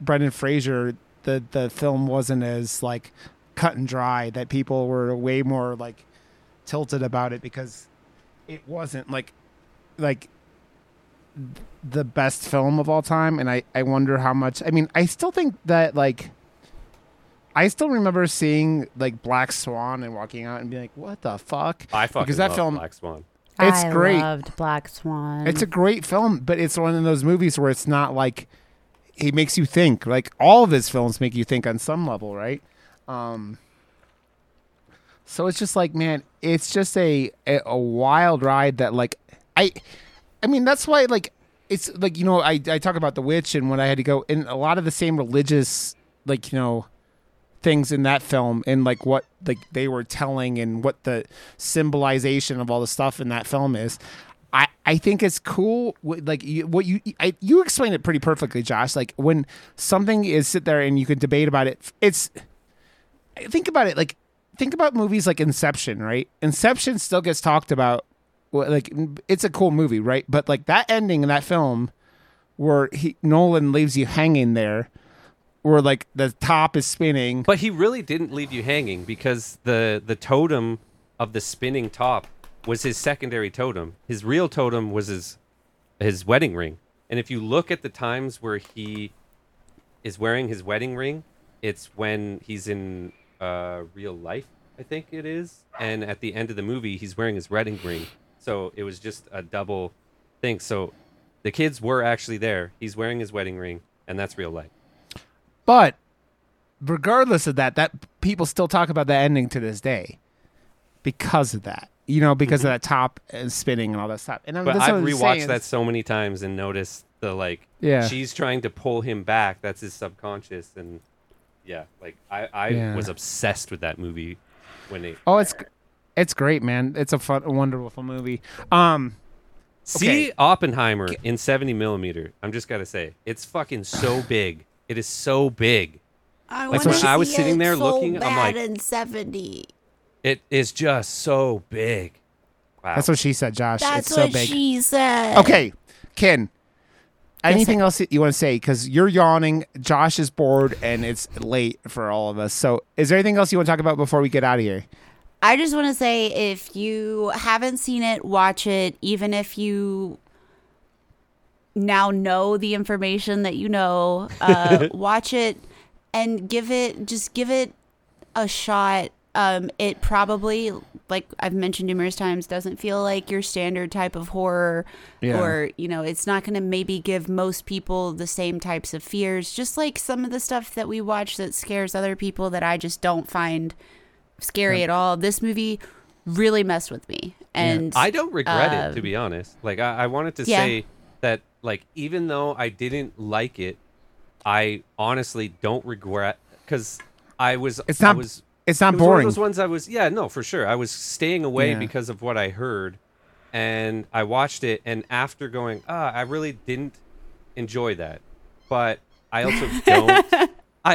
Brendan Fraser, the film wasn't as like cut and dry, that people were way more like tilted about it, because it wasn't like the best film of all time. And I wonder how much, I mean, I still think that like, I still remember seeing like Black Swan and walking out and being like, what the fuck? I fucking love Black Swan. It's great. I loved Black Swan. It's a great film, but it's one of those movies where it's not like, he makes you think. Like all of his films make you think on some level, right? So it's just like, man, it's just a wild ride that like I mean, that's why like it's like, you know, I talk about The Witch and when I had to go, and a lot of the same religious, like, you know, things in that film, and like what like they were telling and what the symbolization of all the stuff in that film is. I think it's cool, like you explained it pretty perfectly, Josh. Like when something is sit there and you could debate about it, it's think about it. Like, think about movies like Inception, right? Inception still gets talked about. Like, it's a cool movie, right? But like that ending in that film where Nolan leaves you hanging there, where like the top is spinning. But he really didn't leave you hanging, because the totem of the spinning top was his secondary totem. His real totem was his wedding ring. And if you look at the times where he is wearing his wedding ring, it's when he's in real life, I think it is. And at the end of the movie, he's wearing his wedding ring. So it was just a double thing. So the kids were actually there. He's wearing his wedding ring, and that's real life. But regardless of that, people still talk about that ending to this day because of that. You know, because of that top and spinning and all that stuff. And but I've rewatched that so many times and noticed the, like, she's trying to pull him back. That's his subconscious. And yeah, like I was obsessed with that movie when they. Oh, it's great, man. It's a wonderful movie. See Oppenheimer in 70 millimeter. I'm just gotta say, it's fucking so big. It is so big. I was sitting there looking. I'm like, in 70. It is just so big. Wow. That's what she said, Josh. That's it's so what big. She said. Okay, Ken, anything else that you want to say? Because you're yawning, Josh is bored, and it's late for all of us. So is there anything else you want to talk about before we get out of here? I just want to say, if you haven't seen it, watch it. Even if you now know the information that you know, watch it and give it a shot. It probably, like I've mentioned numerous times, doesn't feel like your standard type of horror, or, you know, it's not going to maybe give most people the same types of fears, just like some of the stuff that we watch that scares other people that I just don't find scary at all. This movie really messed with me. And I don't regret it, to be honest. Like, I wanted to say that, like, even though I didn't like it, I honestly don't regret, because it's not boring. It was one of those ones I was, for sure. I was staying away because of what I heard, and I watched it, and after going, I really didn't enjoy that. But I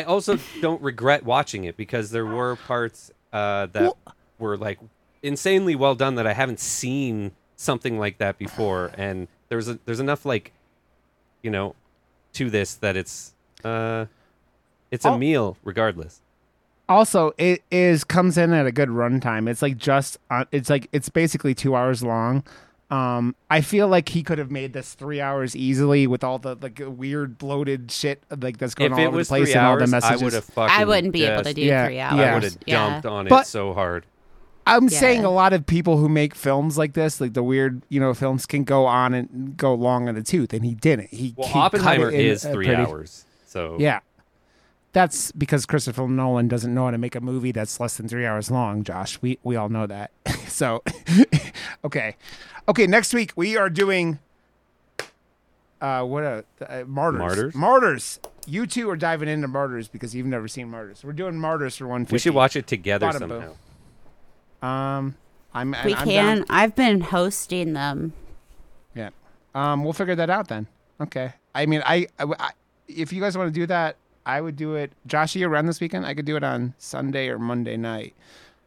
also don't regret watching it, because there were parts that were like insanely well done that I haven't seen something like that before, and there's enough, like, you know, to this that it's a meal regardless. Also, it comes in at a good runtime. It's like it's basically 2 hours long. I feel like he could have made this 3 hours easily with all the, like, weird bloated shit, like, that's going all over the place and all the messages. I wouldn't be able to do 3 hours. I would have dumped on it so hard. I'm saying a lot of people who make films like this, like the weird, you know, films, can go on and go long in the tooth, and he didn't. Oppenheimer is 3 hours, so yeah. That's because Christopher Nolan doesn't know how to make a movie that's less than 3 hours long, Josh. We all know that. So, okay. Next week we are doing Martyrs. Martyrs. You two are diving into Martyrs because you've never seen Martyrs. We're doing Martyrs for 150. We should watch it together somehow. I'm down. I've been hosting them. Yeah. We'll figure that out then. Okay. I mean, I if you guys want to do that. I would do it. Josh, are you around this weekend? I could do it on Sunday or Monday night.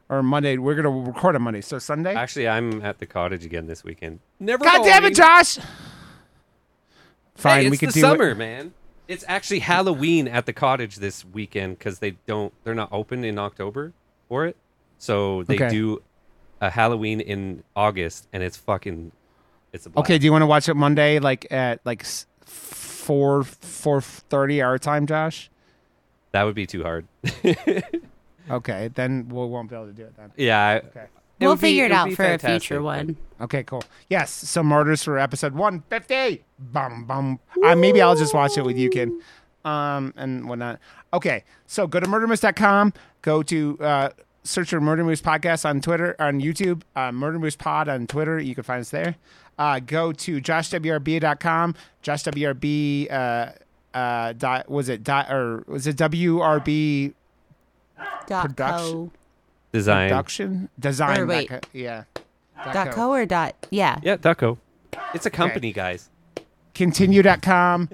Or Monday. We're going to record on Monday. So Sunday? Actually, I'm at the cottage again this weekend. God damn it, Josh! Fine, hey, we could do it. It's the summer, man. It's actually Halloween at the cottage this weekend because they're not open in October for it. So they do a Halloween in August, and it's fucking, it's a blast. Okay, do you want to watch it Monday, like at 4:30 our time, Josh? That would be too hard. Okay, then we won't be able to do it then. Yeah. Okay. We'll figure it out for a future one. Okay, cool. Yes, so Martyrs for episode 150. Bum. Maybe I'll just watch it with you, Ken, and whatnot. Okay, so go to murdermoose.com. Go to search for Murder Moose Podcast on Twitter, on YouTube, Murder Moose Pod on Twitter. You can find us there. Go to joshwrb.com, joshwrb, was it WRB production design? Or wait. .co or . .co. It's a company, guys. Continue.com,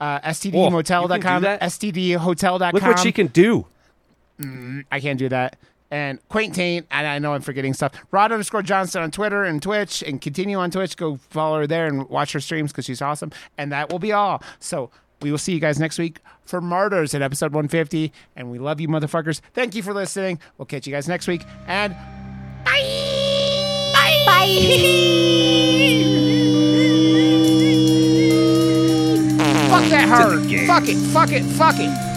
stdmotel.com, stdhotel.com. Look what she can do. I can't do that. And Quaintain, and I know I'm forgetting stuff. Rod_Johnson on Twitter and Twitch, and continue on Twitch. Go follow her there and watch her streams because she's awesome. And that will be all. So we will see you guys next week for Martyrs at episode 150. And we love you, motherfuckers. Thank you for listening. We'll catch you guys next week. And bye! Bye! Bye! Fuck that hurt. Fuck it. Fuck it. Fuck it.